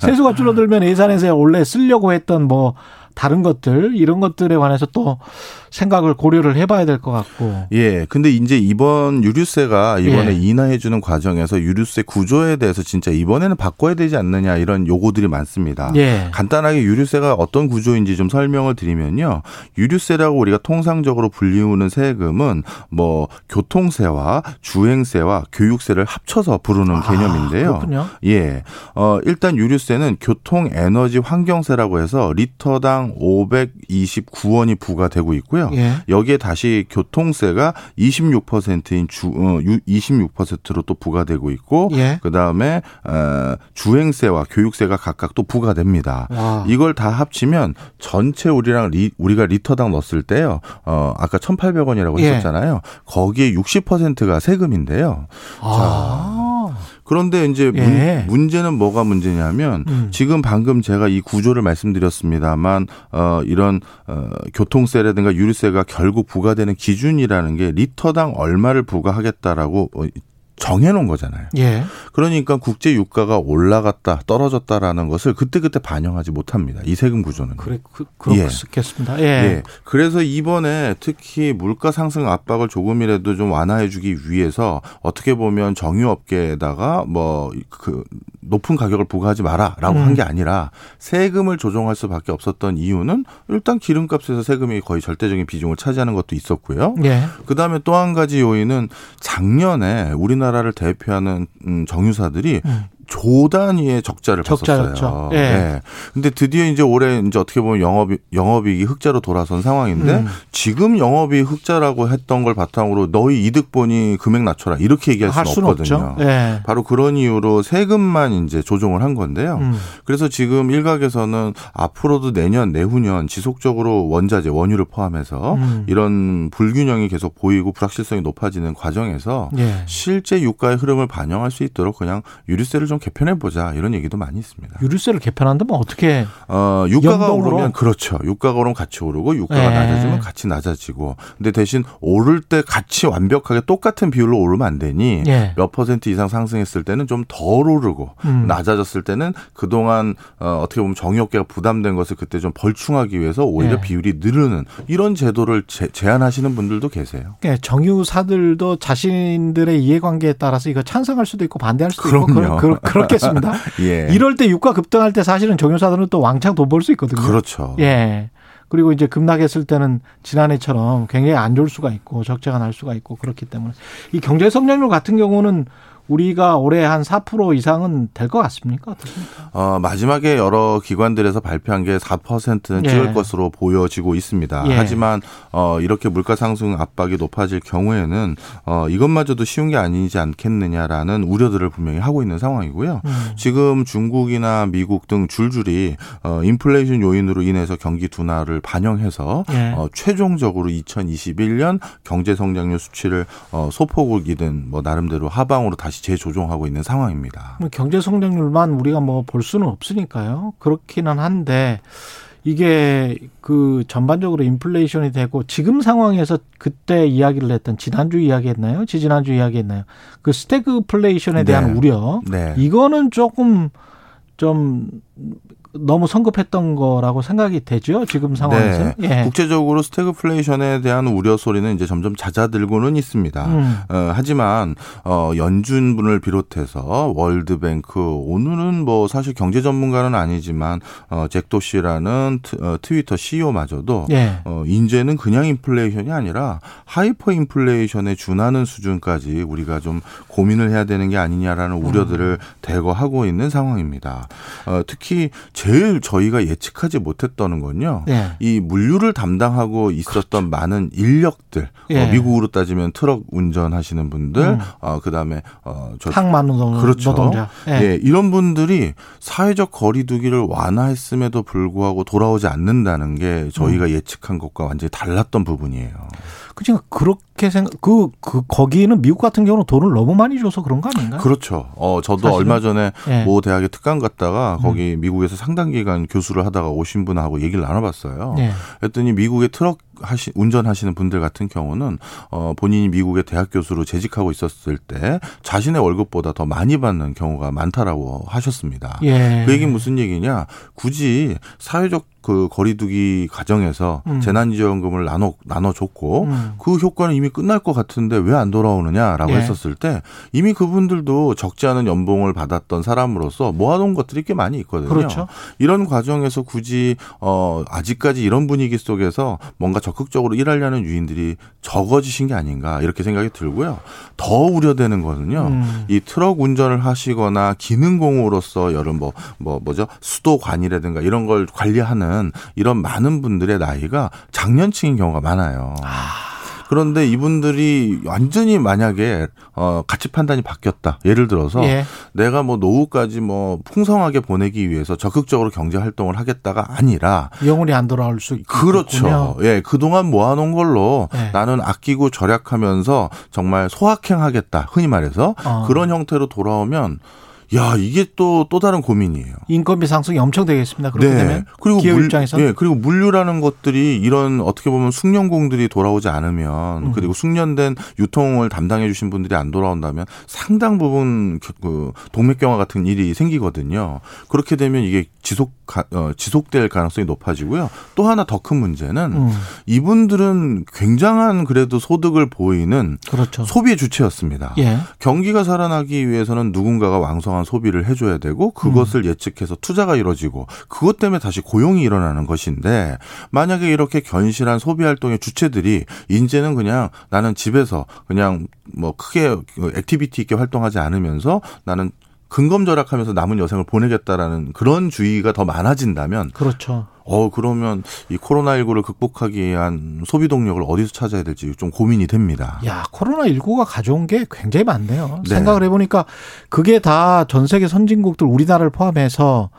세수가 줄어들면 예산에서 원래 쓰려고 했던 뭐 다른 것들 이런 것들에 관해서 또 생각을 고려를 해봐야 될 것 같고. 예. 근데 이제 이번 유류세가 이번에 예. 인하해주는 과정에서 유류세 구조에 대해서 진짜 이번에는 바꿔야 되지 않느냐 이런 요구들이 많습니다. 예. 간단하게 유류세가 어떤 구조인지 좀 설명을 드리면요. 유류세라고 우리가 통상적으로 불리우는 세금은 뭐 교통세와 주행세와 교육세를 합쳐서 부르는 아, 개념인데요. 그렇군요. 예. 어, 일단 유류세는 교통 에너지 환경세라고 해서 리터당 오백이십구 원이 부과되고 있고요. 예. 여기에 다시 교통세가 이십육 퍼센트인 주, 어, 이십육 퍼센트로 또 부과되고 있고 예. 그다음에 어, 주행세와 교육세가 각각 또 부과됩니다. 와. 이걸 다 합치면 전체 우리랑 리, 우리가 리터당 넣었을 때요. 어, 아까 천팔백 원이라고 예. 했었잖아요. 거기에 육십 퍼센트가 세금인데요. 아. 자. 그런데 이제 문, 예. 문제는 뭐가 문제냐면 음. 지금 방금 제가 이 구조를 말씀드렸습니다만 어, 이런 어, 교통세라든가 유류세가 결국 부과되는 기준이라는 게 리터당 얼마를 부과하겠다라고 정해놓은 거잖아요. 예. 그러니까 국제 유가가 올라갔다 떨어졌다라는 것을 그때그때 반영하지 못합니다. 이 세금 구조는. 그래, 그, 그렇겠습니다. 예. 예. 예. 그래서 이번에 특히 물가 상승 압박을 조금이라도 좀 완화해주기 위해서 어떻게 보면 정유업계에다가 뭐 그 높은 가격을 부과하지 마라라고 음. 한 게 아니라 세금을 조정할 수밖에 없었던 이유는 일단 기름값에서 세금이 거의 절대적인 비중을 차지하는 것도 있었고요. 예. 그다음에 또 한 가지 요인은 작년에 우리나라 나라를 대표하는 정유사들이 음. 조 단위의 적자를 적자였죠. 봤었어요. 예. 그런데 예. 드디어 이제 올해 이제 어떻게 보면 영업 영업이익이 흑자로 돌아선 상황인데 음. 지금 영업이 흑자라고 했던 걸 바탕으로 너희 이득 보니 금액 낮춰라 이렇게 얘기할 수는, 수는 없거든요. 예. 바로 그런 이유로 세금만 이제 조정을 한 건데요. 음. 그래서 지금 일각에서는 앞으로도 내년 내후년 지속적으로 원자재 원유를 포함해서 음. 이런 불균형이 계속 보이고 불확실성이 높아지는 과정에서 예. 실제 유가의 흐름을 반영할 수 있도록 그냥 유류세를 좀 개편해보자 이런 얘기도 많이 있습니다. 유류세를 개편한다면 어떻게? 어, 유가가 연동으로? 오르면 그렇죠. 유가가 오르면 같이 오르고 유가가 네. 낮아지면 같이 낮아지고. 근데 대신 오를 때 같이 완벽하게 똑같은 비율로 오르면 안 되니 네. 몇 퍼센트 이상 상승했을 때는 좀 덜 오르고 음. 낮아졌을 때는 그동안 어, 어떻게 보면 정유업계가 부담된 것을 그때 좀 벌충하기 위해서 오히려 네. 비율이 늘르는 이런 제도를 제, 제안하시는 분들도 계세요. 네. 정유사들도 자신들의 이해관계에 따라서 이거 찬성할 수도 있고 반대할 수도 그럼요. 있고 그런 그렇겠습니다. 예. 이럴 때 유가 급등할 때 사실은 정유사들은 또 왕창 돈 벌 수 있거든요. 그렇죠. 예. 그리고 이제 급락했을 때는 지난해처럼 굉장히 안 좋을 수가 있고 적자가 날 수가 있고 그렇기 때문에 이 경제 성장률 같은 경우는 우리가 올해 한 사 퍼센트 이상은 될 것 같습니까? 어떻습니까? 어, 마지막에 여러 기관들에서 발표한 게 사 퍼센트는 예. 찍을 것으로 보여지고 있습니다. 예. 하지만 어, 이렇게 물가 상승 압박이 높아질 경우에는 어, 이것마저도 쉬운 게 아니지 않겠느냐라는 우려들을 분명히 하고 있는 상황이고요. 음. 지금 중국이나 미국 등 줄줄이 어, 인플레이션 요인으로 인해서 경기 둔화를 반영해서 예. 어, 최종적으로 이천이십일 년 경제 성장률 수치를 어, 소폭이든 뭐 나름대로 하방으로 다시 재조정하고 있는 상황입니다. 경제 성장률만 우리가 뭐 볼 수는 없으니까요. 그렇기는 한데 이게 그 전반적으로 인플레이션이 되고 지금 상황에서 그때 이야기를 했던 지난주 이야기했나요? 지지난주 이야기했나요? 그 스태그플레이션에 대한 네. 우려. 네. 이거는 조금 좀 너무 성급했던 거라고 생각이 되죠. 지금 상황에서. 네. 예. 국제적으로 스태그플레이션에 대한 우려 소리는 이제 점점 잦아들고는 있습니다. 음. 어, 하지만 어, 연준분을 비롯해서 월드뱅크 오늘은 뭐 사실 경제 전문가는 아니지만 어, 잭도시라는 트, 어, 트위터 씨이오마저도 예. 어, 이제는 그냥 인플레이션이 아니라 하이퍼 인플레이션에 준하는 수준까지 우리가 좀 고민을 해야 되는 게 아니냐라는 우려들을 음. 대거 하고 있는 상황입니다. 어, 특히 제일 저희가 예측하지 못했다는 건요. 예. 이 물류를 담당하고 있었던 그렇죠. 많은 인력들. 예. 어, 미국으로 따지면 트럭 운전하시는 분들. 음. 어, 그다음에 어, 저, 항만 노동자. 그렇죠. 노동자. 예. 예, 이런 분들이 사회적 거리 두기를 완화했음에도 불구하고 돌아오지 않는다는 게 저희가 음. 예측한 것과 완전히 달랐던 부분이에요. 그러니까 그렇게 생각, 그, 그, 거기는 미국 같은 경우는 돈을 너무 많이 줘서 그런 거 아닌가요? 그렇죠. 어, 저도 사실은. 얼마 전에 예. 모 대학에 특강 갔다가 거기 음. 미국에서 상당 기간 교수를 하다가 오신 분하고 얘기를 나눠봤어요. 예. 그랬더니 미국의 트럭 하시, 운전하시는 분들 같은 경우는 어, 본인이 미국의 대학 교수로 재직하고 있었을 때 자신의 월급보다 더 많이 받는 경우가 많다라고 하셨습니다. 예. 그 얘기는 무슨 얘기냐. 굳이 사회적 그 거리두기 과정에서 음. 재난지원금을 나눠, 나눠줬고 음. 그 효과는 이미 끝날 것 같은데 왜 안 돌아오느냐라고 예. 했었을 때 이미 그분들도 적지 않은 연봉을 받았던 사람으로서 모아놓은 것들이 꽤 많이 있거든요. 그렇죠. 이런 과정에서 굳이 어, 아직까지 이런 분위기 속에서 뭔가 적극적으로 일하려는 유인들이 적어지신 게 아닌가 이렇게 생각이 들고요. 더 우려되는 거는요. 음. 이 트럭 운전을 하시거나 기능공으로서 여름 뭐, 뭐, 뭐죠? 수도관이라든가 이런 걸 관리하는 이런 많은 분들의 나이가 장년층인 경우가 많아요. 아. 그런데 이분들이 완전히 만약에 어, 가치 판단이 바뀌었다. 예를 들어서 예. 내가 뭐 노후까지 뭐 풍성하게 보내기 위해서 적극적으로 경제 활동을 하겠다가 아니라 영원히 안 돌아올 수 있겠군요. 그렇죠. 예, 그동안 모아놓은 걸로 예. 나는 아끼고 절약하면서 정말 소확행하겠다. 흔히 말해서 어. 그런 형태로 돌아오면 야, 이게 또, 또 다른 고민이에요. 인건비 상승이 엄청 되겠습니다. 그렇게 네. 되면. 그리고 기업 물, 입장에서. 네. 그리고 물류라는 것들이 이런 어떻게 보면 숙련공들이 돌아오지 않으면 음. 그리고 숙련된 유통을 담당해 주신 분들이 안 돌아온다면 상당 부분 그 동맥경화 같은 일이 생기거든요. 그렇게 되면 이게 지속, 어, 지속될 가능성이 높아지고요. 또 하나 더 큰 문제는 음. 이분들은 굉장한 그래도 소득을 보이는 그렇죠. 소비의 주체였습니다. 예. 경기가 살아나기 위해서는 누군가가 왕성한 소비를 해줘야 되고 그것을 예측해서 투자가 이루어지고 그것 때문에 다시 고용이 일어나는 것인데 만약에 이렇게 견실한 소비 활동의 주체들이 이제는 그냥 나는 집에서 그냥 뭐 크게 액티비티 있게 활동하지 않으면서 나는 근검 절약하면서 남은 여생을 보내겠다라는 그런 주의가 더 많아진다면 그렇죠. 어 그러면 이 코로나십구를 극복하기 위한 소비 동력을 어디서 찾아야 될지 좀 고민이 됩니다. 야, 코로나십구가 가져온 게 굉장히 많네요. 네. 생각을 해보니까 그게 다 전 세계 선진국들 우리나라를 포함해서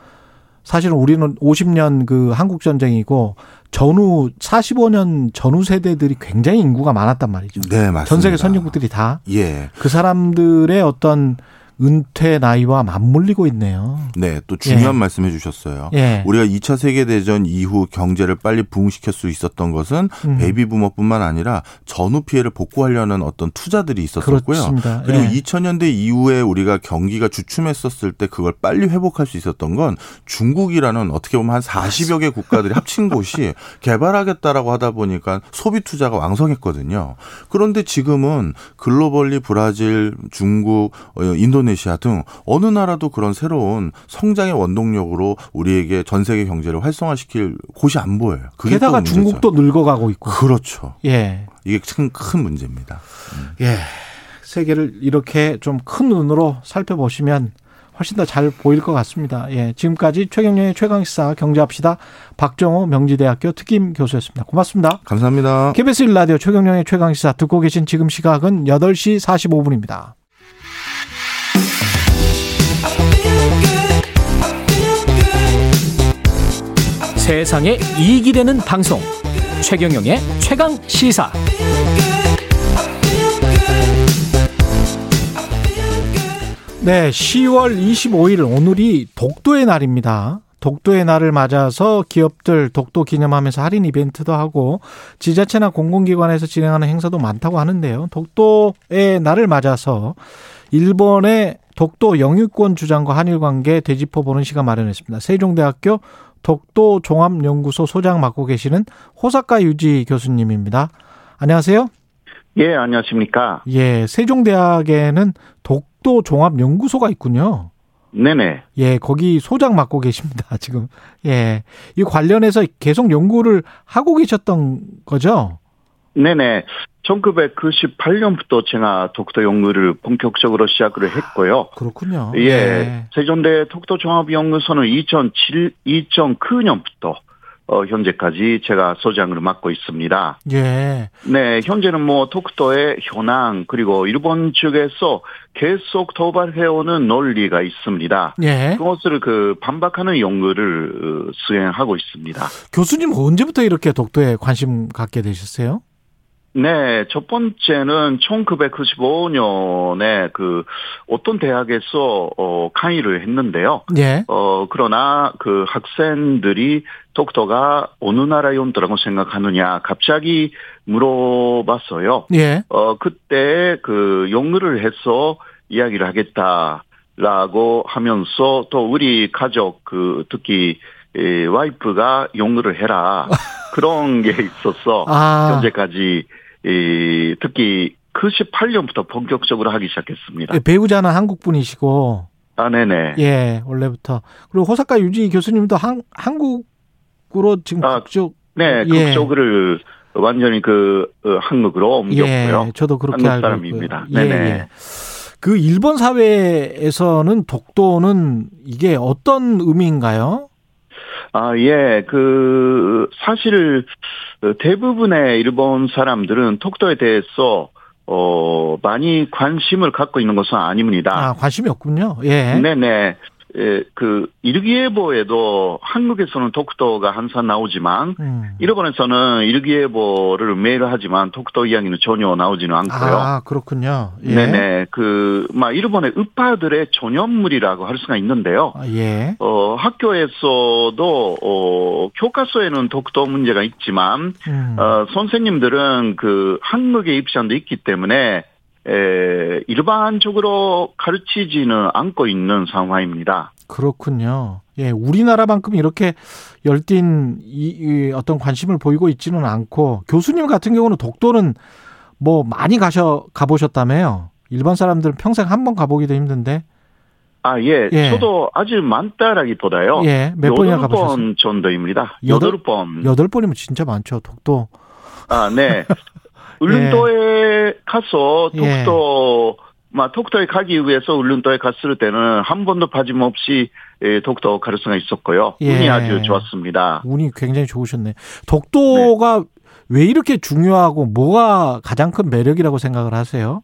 사실은 우리는 오십 년 그 한국전쟁이고 전후 사십오 년 전후 세대들이 굉장히 인구가 많았단 말이죠. 네, 맞습니다. 전 세계 선진국들이 다. 예. 그 사람들의 어떤 은퇴 나이와 맞물리고 있네요. 네. 또 중요한 예. 말씀해 주셨어요. 예. 우리가 이 차 세계대전 이후 경제를 빨리 부흥시킬 수 있었던 것은 음. 베이비부머뿐만 아니라 전후 피해를 복구하려는 어떤 투자들이 있었고요. 그렇습니다. 그리고 예. 이천 년대 이후에 우리가 경기가 주춤했었을 때 그걸 빨리 회복할 수 있었던 건 중국이라는 어떻게 보면 한 사십여 개 국가들이 합친 곳이 개발하겠다라고 하다 보니까 소비 투자가 왕성했거든요. 그런데 지금은 글로벌리 브라질, 중국, 인도네시아 시아 등 어느 나라도 그런 새로운 성장의 원동력으로 우리에게 전 세계 경제를 활성화시킬 곳이 안 보여요. 게다가 중국도 늙어가고 있고. 그렇죠. 예, 이게 큰, 큰 문제입니다. 음. 예, 세계를 이렇게 좀 큰 눈으로 살펴보시면 훨씬 더 잘 보일 것 같습니다. 예, 지금까지 최경영의 최강시사 경제합시다. 박정호 명지대학교 특임 교수였습니다. 고맙습니다. 감사합니다. 케이비에스 일 라디오 최경영의 최강시사 듣고 계신 지금 시각은 여덟 시 사십오 분입니다. 세상에 이익이 되는 방송 최경영의 최강 시사. 네, 시월 이십오일 오늘이 독도의 날입니다. 독도의 날을 맞아서 기업들 독도 기념하면서 할인 이벤트도 하고 지자체나 공공기관에서 진행하는 행사도 많다고 하는데요. 독도의 날을 맞아서 일본의 독도 영유권 주장과 한일 관계 되짚어보는 시간 마련했습니다. 세종대학교 독도종합연구소 소장 맡고 계시는 호사카 유지 교수님입니다. 안녕하세요. 예, 안녕하십니까. 예, 세종대학에는 독도종합연구소가 있군요. 네네. 예, 거기 소장 맡고 계십니다, 지금. 예, 이 관련해서 계속 연구를 하고 계셨던 거죠? 네네. 천구백구십팔 년부터 제가 독도 연구를 본격적으로 시작을 했고요. 아, 그렇군요. 예. 네. 세종대 독도 종합연구소는 이천칠, 이천구 년부터 어, 현재까지 제가 소장을 맡고 있습니다. 예. 네, 현재는 뭐 독도의 현황 그리고 일본 측에서 계속 도발해오는 논리가 있습니다. 예. 그것을 그 반박하는 연구를 수행하고 있습니다. 교수님 언제부터 이렇게 독도에 관심 갖게 되셨어요? 네, 첫 번째는 천구백구십오 년에 그 어떤 대학에서 어, 강의를 했는데요. 예. 어, 그러나 그 학생들이 독도가 어느 나라의 영토라고 생각하느냐 갑자기 물어봤어요. 예. 어, 그때 그 연구를 해서 이야기를 하겠다라고 하면서 또 우리 가족 그 특히 이 와이프가 연구를 해라. 그런 게 있었어. 아. 현재까지 이, 특히 구십팔 년부터 본격적으로 하기 시작했습니다. 배우자는 한국분이시고. 아, 네네. 예, 원래부터. 그리고 호사카 유진희 교수님도 한, 한국으로 지금 아, 극적. 네, 예. 극적을 완전히 그 어, 한국으로 옮겼고요. 예, 저도 그렇게 한국 알고 사람입니다. 있고요. 네네. 예, 예. 그 일본 사회에서는 독도는 이게 어떤 의미인가요? 아, 예, 그, 사실, 대부분의 일본 사람들은 독도에 대해서, 어, 많이 관심을 갖고 있는 것은 아닙니다. 아, 관심이 없군요. 예. 네네. 예, 그, 일기예보에도 한국에서는 독도가 항상 나오지만, 음. 일본에서는 일기예보를 매일 하지만 독도 이야기는 전혀 나오지는 않고요. 아, 그렇군요. 예. 네네. 그, 막, 일본의 우파들의 전염물이라고 할 수가 있는데요. 아, 예. 어, 학교에서도, 어, 교과서에는 독도 문제가 있지만, 음. 어, 선생님들은 그, 한국의 입시안도 있기 때문에, 에, 일반적으로 가르치지는 않고 있는 상황입니다. 그렇군요. 예, 우리나라만큼 이렇게 열띤 이, 이 어떤 관심을 보이고 있지는 않고, 교수님 같은 경우는 독도는 뭐 많이 가셔 가보셨다며요? 일반 사람들은 평생 한 번 가보기도 힘든데. 아, 예. 예. 저도 아주 많다라기보다요. 예, 몇 번이나 가보셨어요? 여덟 번 정도입니다. 여덟 번. 여덟 번이면 진짜 많죠, 독도. 아, 네. 울릉도에 예. 가서 독도, 예. 막 독도에 가기 위해서 울릉도에 갔을 때는 한 번도 빠짐없이 독도 가를 수가 있었고요. 예. 운이 아주 좋았습니다. 운이 굉장히 좋으셨네. 독도가 네. 왜 이렇게 중요하고 뭐가 가장 큰 매력이라고 생각을 하세요?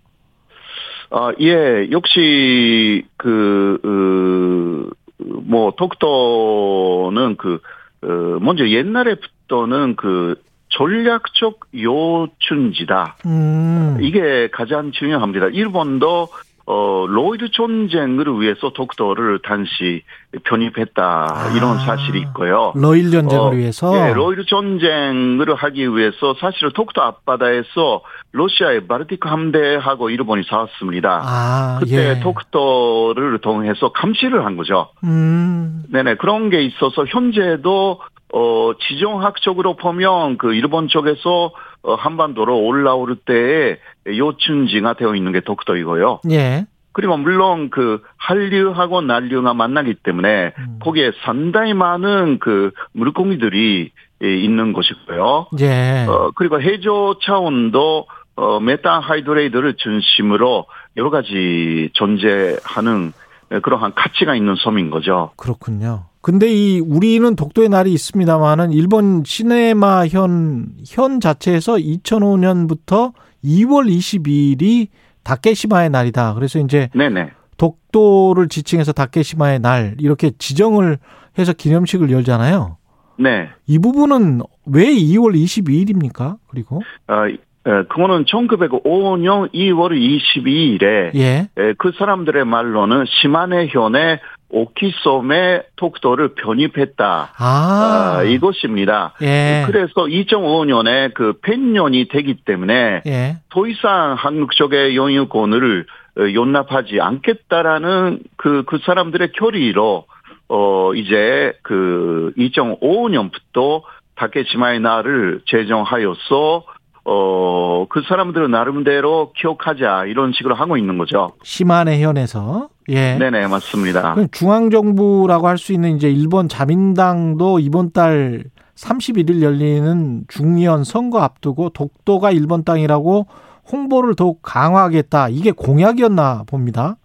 아, 예, 역시 그, 어, 뭐 독도는 그 어, 먼저 옛날에부터는 그 전략적 요충지다. 음. 이게 가장 중요합니다. 일본도 어, 로이드 전쟁을 위해서 독도를 당시 편입했다. 아. 이런 사실이 있고요. 로일 전쟁을 어, 위해서? 네, 로이드 전쟁을 하기 위해서 사실 독도 앞바다에서 러시아의 바르티크 함대하고 일본이 싸웠습니다. 아, 그때 예. 독도를 동해서 감시를 한 거죠. 음. 네네, 그런 게 있어서 현재도 어, 지정학적으로 보면 그 일본 쪽에서 어, 한반도로 올라오를 때에 요충지가 되어 있는 게 독도이고요. 예. 그리고 물론 그 한류하고 난류가 만나기 때문에 음. 거기에 상당히 많은 그 물고기들이 있는 곳이고요. 예. 어, 그리고 해저 차원도 어, 메탄 하이드레이드를 중심으로 여러 가지 존재하는 그러한 가치가 있는 섬인 거죠. 그렇군요. 근데 이 우리는 독도의 날이 있습니다만은 일본 시네마 현, 현 자체에서 이천오 년부터 이월 이십이일이 다케시마의 날이다. 그래서 이제 네네. 독도를 지칭해서 다케시마의 날 이렇게 지정을 해서 기념식을 열잖아요. 네. 이 부분은 왜 이월 이십이일입니까? 그리고 어, 그거는 천구백오 년 이월 이십이일에 예. 그 사람들의 말로는 시마네 현의 오키섬의 독도를 편입했다. 아. 아, 이것입니다. 예. 그래서 이천오 년에 그 백 년이 되기 때문에 예. 더 이상 한국 쪽의 영유권을 용납하지 않겠다라는 그, 그 사람들의 결의로 어, 이제 그 이천오 년부터 다케시마의 날을 제정하여서 어, 그 사람들은 나름대로 기억하자 이런 식으로 하고 있는 거죠. 시마네 현에서. 예. 네네, 맞습니다. 중앙정부라고 할 수 있는 이제 일본 자민당도 이번 달 삼십일일 열리는 중의원 선거 앞두고 독도가 일본 땅이라고 홍보를 더욱 강화하겠다. 이게 공약이었나 봅니다.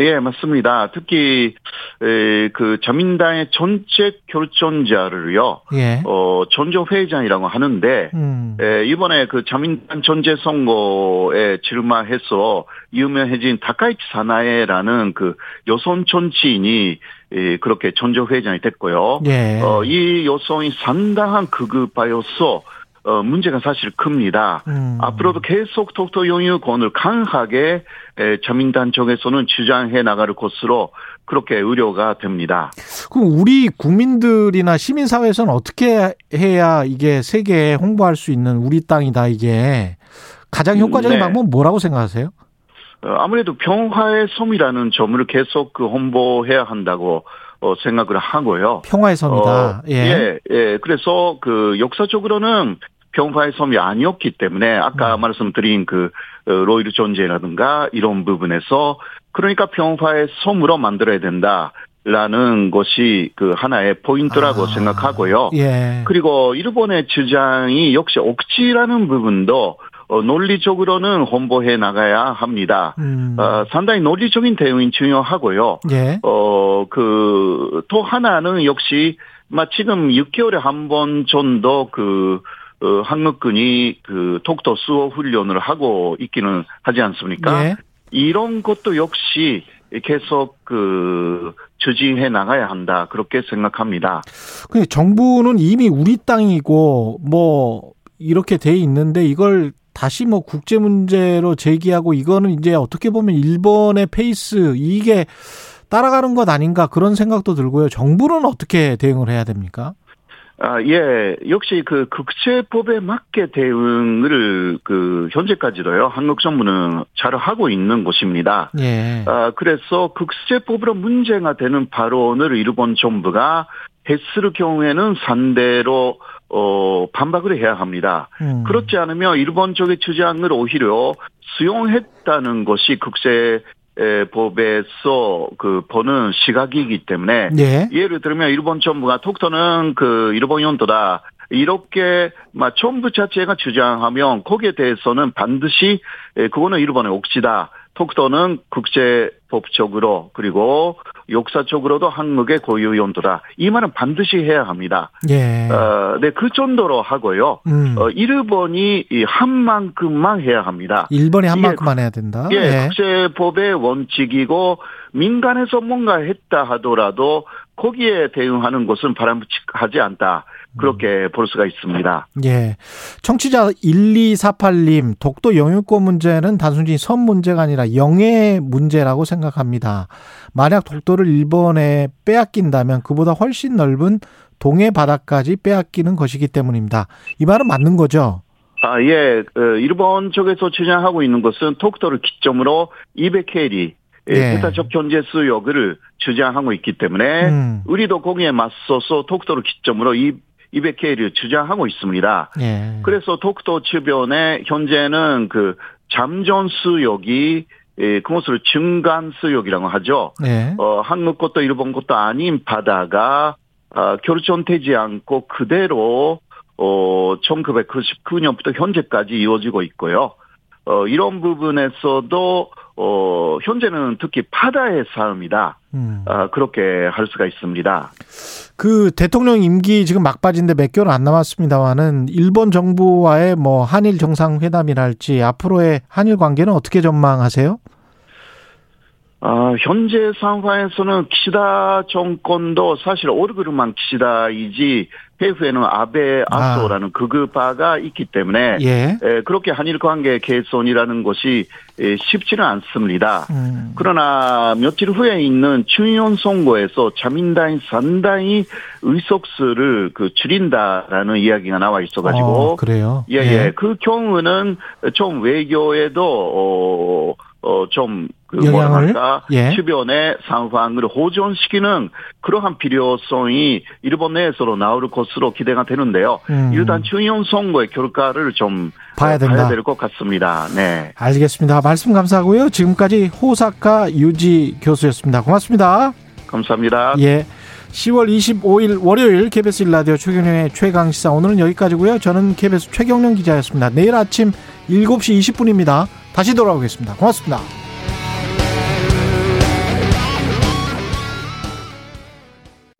예, 맞습니다. 특히 그 자민당의 전체 결정자를요, 예. 어, 전전 회장이라고 하는데 음. 에, 이번에 그 자민당 전체 선거에 출마해서 유명해진 다카이치 사나에라는 그 여성 정치인이 예, 그렇게 전전 회장이 됐고요. 예. 어, 이 여성이 상당한 극우파여서 어, 문제가 사실 큽니다. 음. 앞으로도 계속 독도 영유권을 강하게 에, 자민당 쪽에서는 주장해 나갈 것으로 그렇게 우려가 됩니다. 그럼 우리 국민들이나 시민사회에서는 어떻게 해야 이게 세계에 홍보할 수 있는 우리 땅이다 이게 가장 효과적인 네. 방법은 뭐라고 생각하세요? 어, 아무래도 평화의 섬이라는 점을 계속 그 홍보해야 한다고 어, 생각을 하고요. 평화의 섬이다. 어, 예. 예, 예. 그래서 그 역사적으로는 평화의 섬이 아니었기 때문에 아까 음. 말씀드린 그 로일 전쟁이라든가 이런 부분에서 그러니까 평화의 섬으로 만들어야 된다라는 것이 그 하나의 포인트라고 아, 생각하고요. 예. 그리고 일본의 주장이 역시 억지라는 부분도 어, 논리적으로는 홍보해 나가야 합니다. 음. 어, 상당히 논리적인 대응이 중요하고요. 예. 어, 그, 또 하나는 역시, 마, 지금 육 개월에 한 번 정도 그, 어, 한국군이 그 독도 수호 훈련을 하고 있기는 하지 않습니까? 예. 이런 것도 역시 계속 그, 추진해 나가야 한다. 그렇게 생각합니다. 근데 정부는 이미 우리 땅이고, 뭐, 이렇게 돼 있는데 이걸 다시 뭐 국제 문제로 제기하고 이거는 이제 어떻게 보면 일본의 페이스 이게 따라가는 것 아닌가 그런 생각도 들고요. 정부는 어떻게 대응을 해야 됩니까? 아, 예. 역시 그 국제법에 맞게 대응을 그 현재까지도요. 한국 정부는 잘 하고 있는 것입니다. 예. 아, 그래서 국제법으로 문제가 되는 발언을 일본 정부가 했을 경우에는 상대로 어, 반박을 해야 합니다. 음. 그렇지 않으면 일본 쪽의 주장을 오히려 수용했다는 것이 국제법에서 그 보는 시각이기 때문에 네. 예를 들면 일본 정부가 독도는 그 일본 영토다 이렇게 막 정부 자체가 주장하면 거기에 대해서는 반드시 그거는 일본의 옥시다. 독도는 국제법적으로 그리고 역사적으로도 한국의 고유 영토다. 이 말은 반드시 해야 합니다. 예. 어, 네, 그 정도로 하고요. 음. 어, 일본이 한 만큼만 해야 합니다. 일본이 한 만큼만 해야 된다. 예, 예. 국제법의 원칙이고 민간에서 뭔가 했다 하더라도 거기에 대응하는 것은 바람직하지 않다. 그렇게 볼 수가 있습니다. 예. 청취자 일이사팔님, 독도 영유권 문제는 단순히 섬 문제가 아니라 영해 문제라고 생각합니다. 만약 독도를 일본에 빼앗긴다면 그보다 훨씬 넓은 동해 바다까지 빼앗기는 것이기 때문입니다. 이 말은 맞는 거죠? 아, 예. 일본 쪽에서 주장하고 있는 것은 독도를 기점으로 이백 해리 예. 해타적 경제 수역을 주장하고 있기 때문에 음. 우리도 거기에 맞서서 독도를 기점으로 이 이백 해를 주장하고 있습니다. 예. 그래서 독도 주변에 현재는 그 잠정 수역이 그것을 중간 수역이라고 하죠. 예. 어, 한국 것도 일본 것도 아닌 바다가 어, 결정되지 않고 그대로 어, 천구백구십구년부터 현재까지 이어지고 있고요. 어, 이런 부분에서도 어, 현재는 특히 바다의 삶이다. 음. 어, 그렇게 할 수가 있습니다. 그 대통령 임기 지금 막바지인데 몇 개월 안 남았습니다만은 일본 정부와의 뭐 한일 정상회담이랄지 앞으로의 한일 관계는 어떻게 전망하세요? 어, 현재 상황에서는 기시다 정권도 사실 오르그름한 기시다이지 해후에는 아베 아소라는 아. 극우파가 있기 때문에 예. 에, 그렇게 한일 관계 개선이라는 것이 에, 쉽지는 않습니다. 음. 그러나 며칠 후에 있는 중의원 선거에서 자민당이 상당히 의석수를 그 줄인다라는 이야기가 나와 있어가지고 어, 그래요. 예예. 예. 예. 그 경우는 좀 외교에도 어, 어, 좀, 그, 뭐라 할까, 예. 주변의 상황을 호전시키는 그러한 필요성이 일본 내에서도 나올 것으로 기대가 되는데요. 음. 일단 중의원 선거의 결과를 좀 봐야, 봐야 될 것 같습니다. 네. 알겠습니다. 말씀 감사하고요. 지금까지 호사카 유지 교수였습니다. 고맙습니다. 감사합니다. 예. 시월 이십오일 월요일 케이비에스 일 라디오 최경영의 최강시사, 오늘은 여기까지고요. 저는 케이비에스 최경령 기자였습니다. 내일 아침 일곱 시 이십 분입니다. 다시 돌아오겠습니다. 고맙습니다.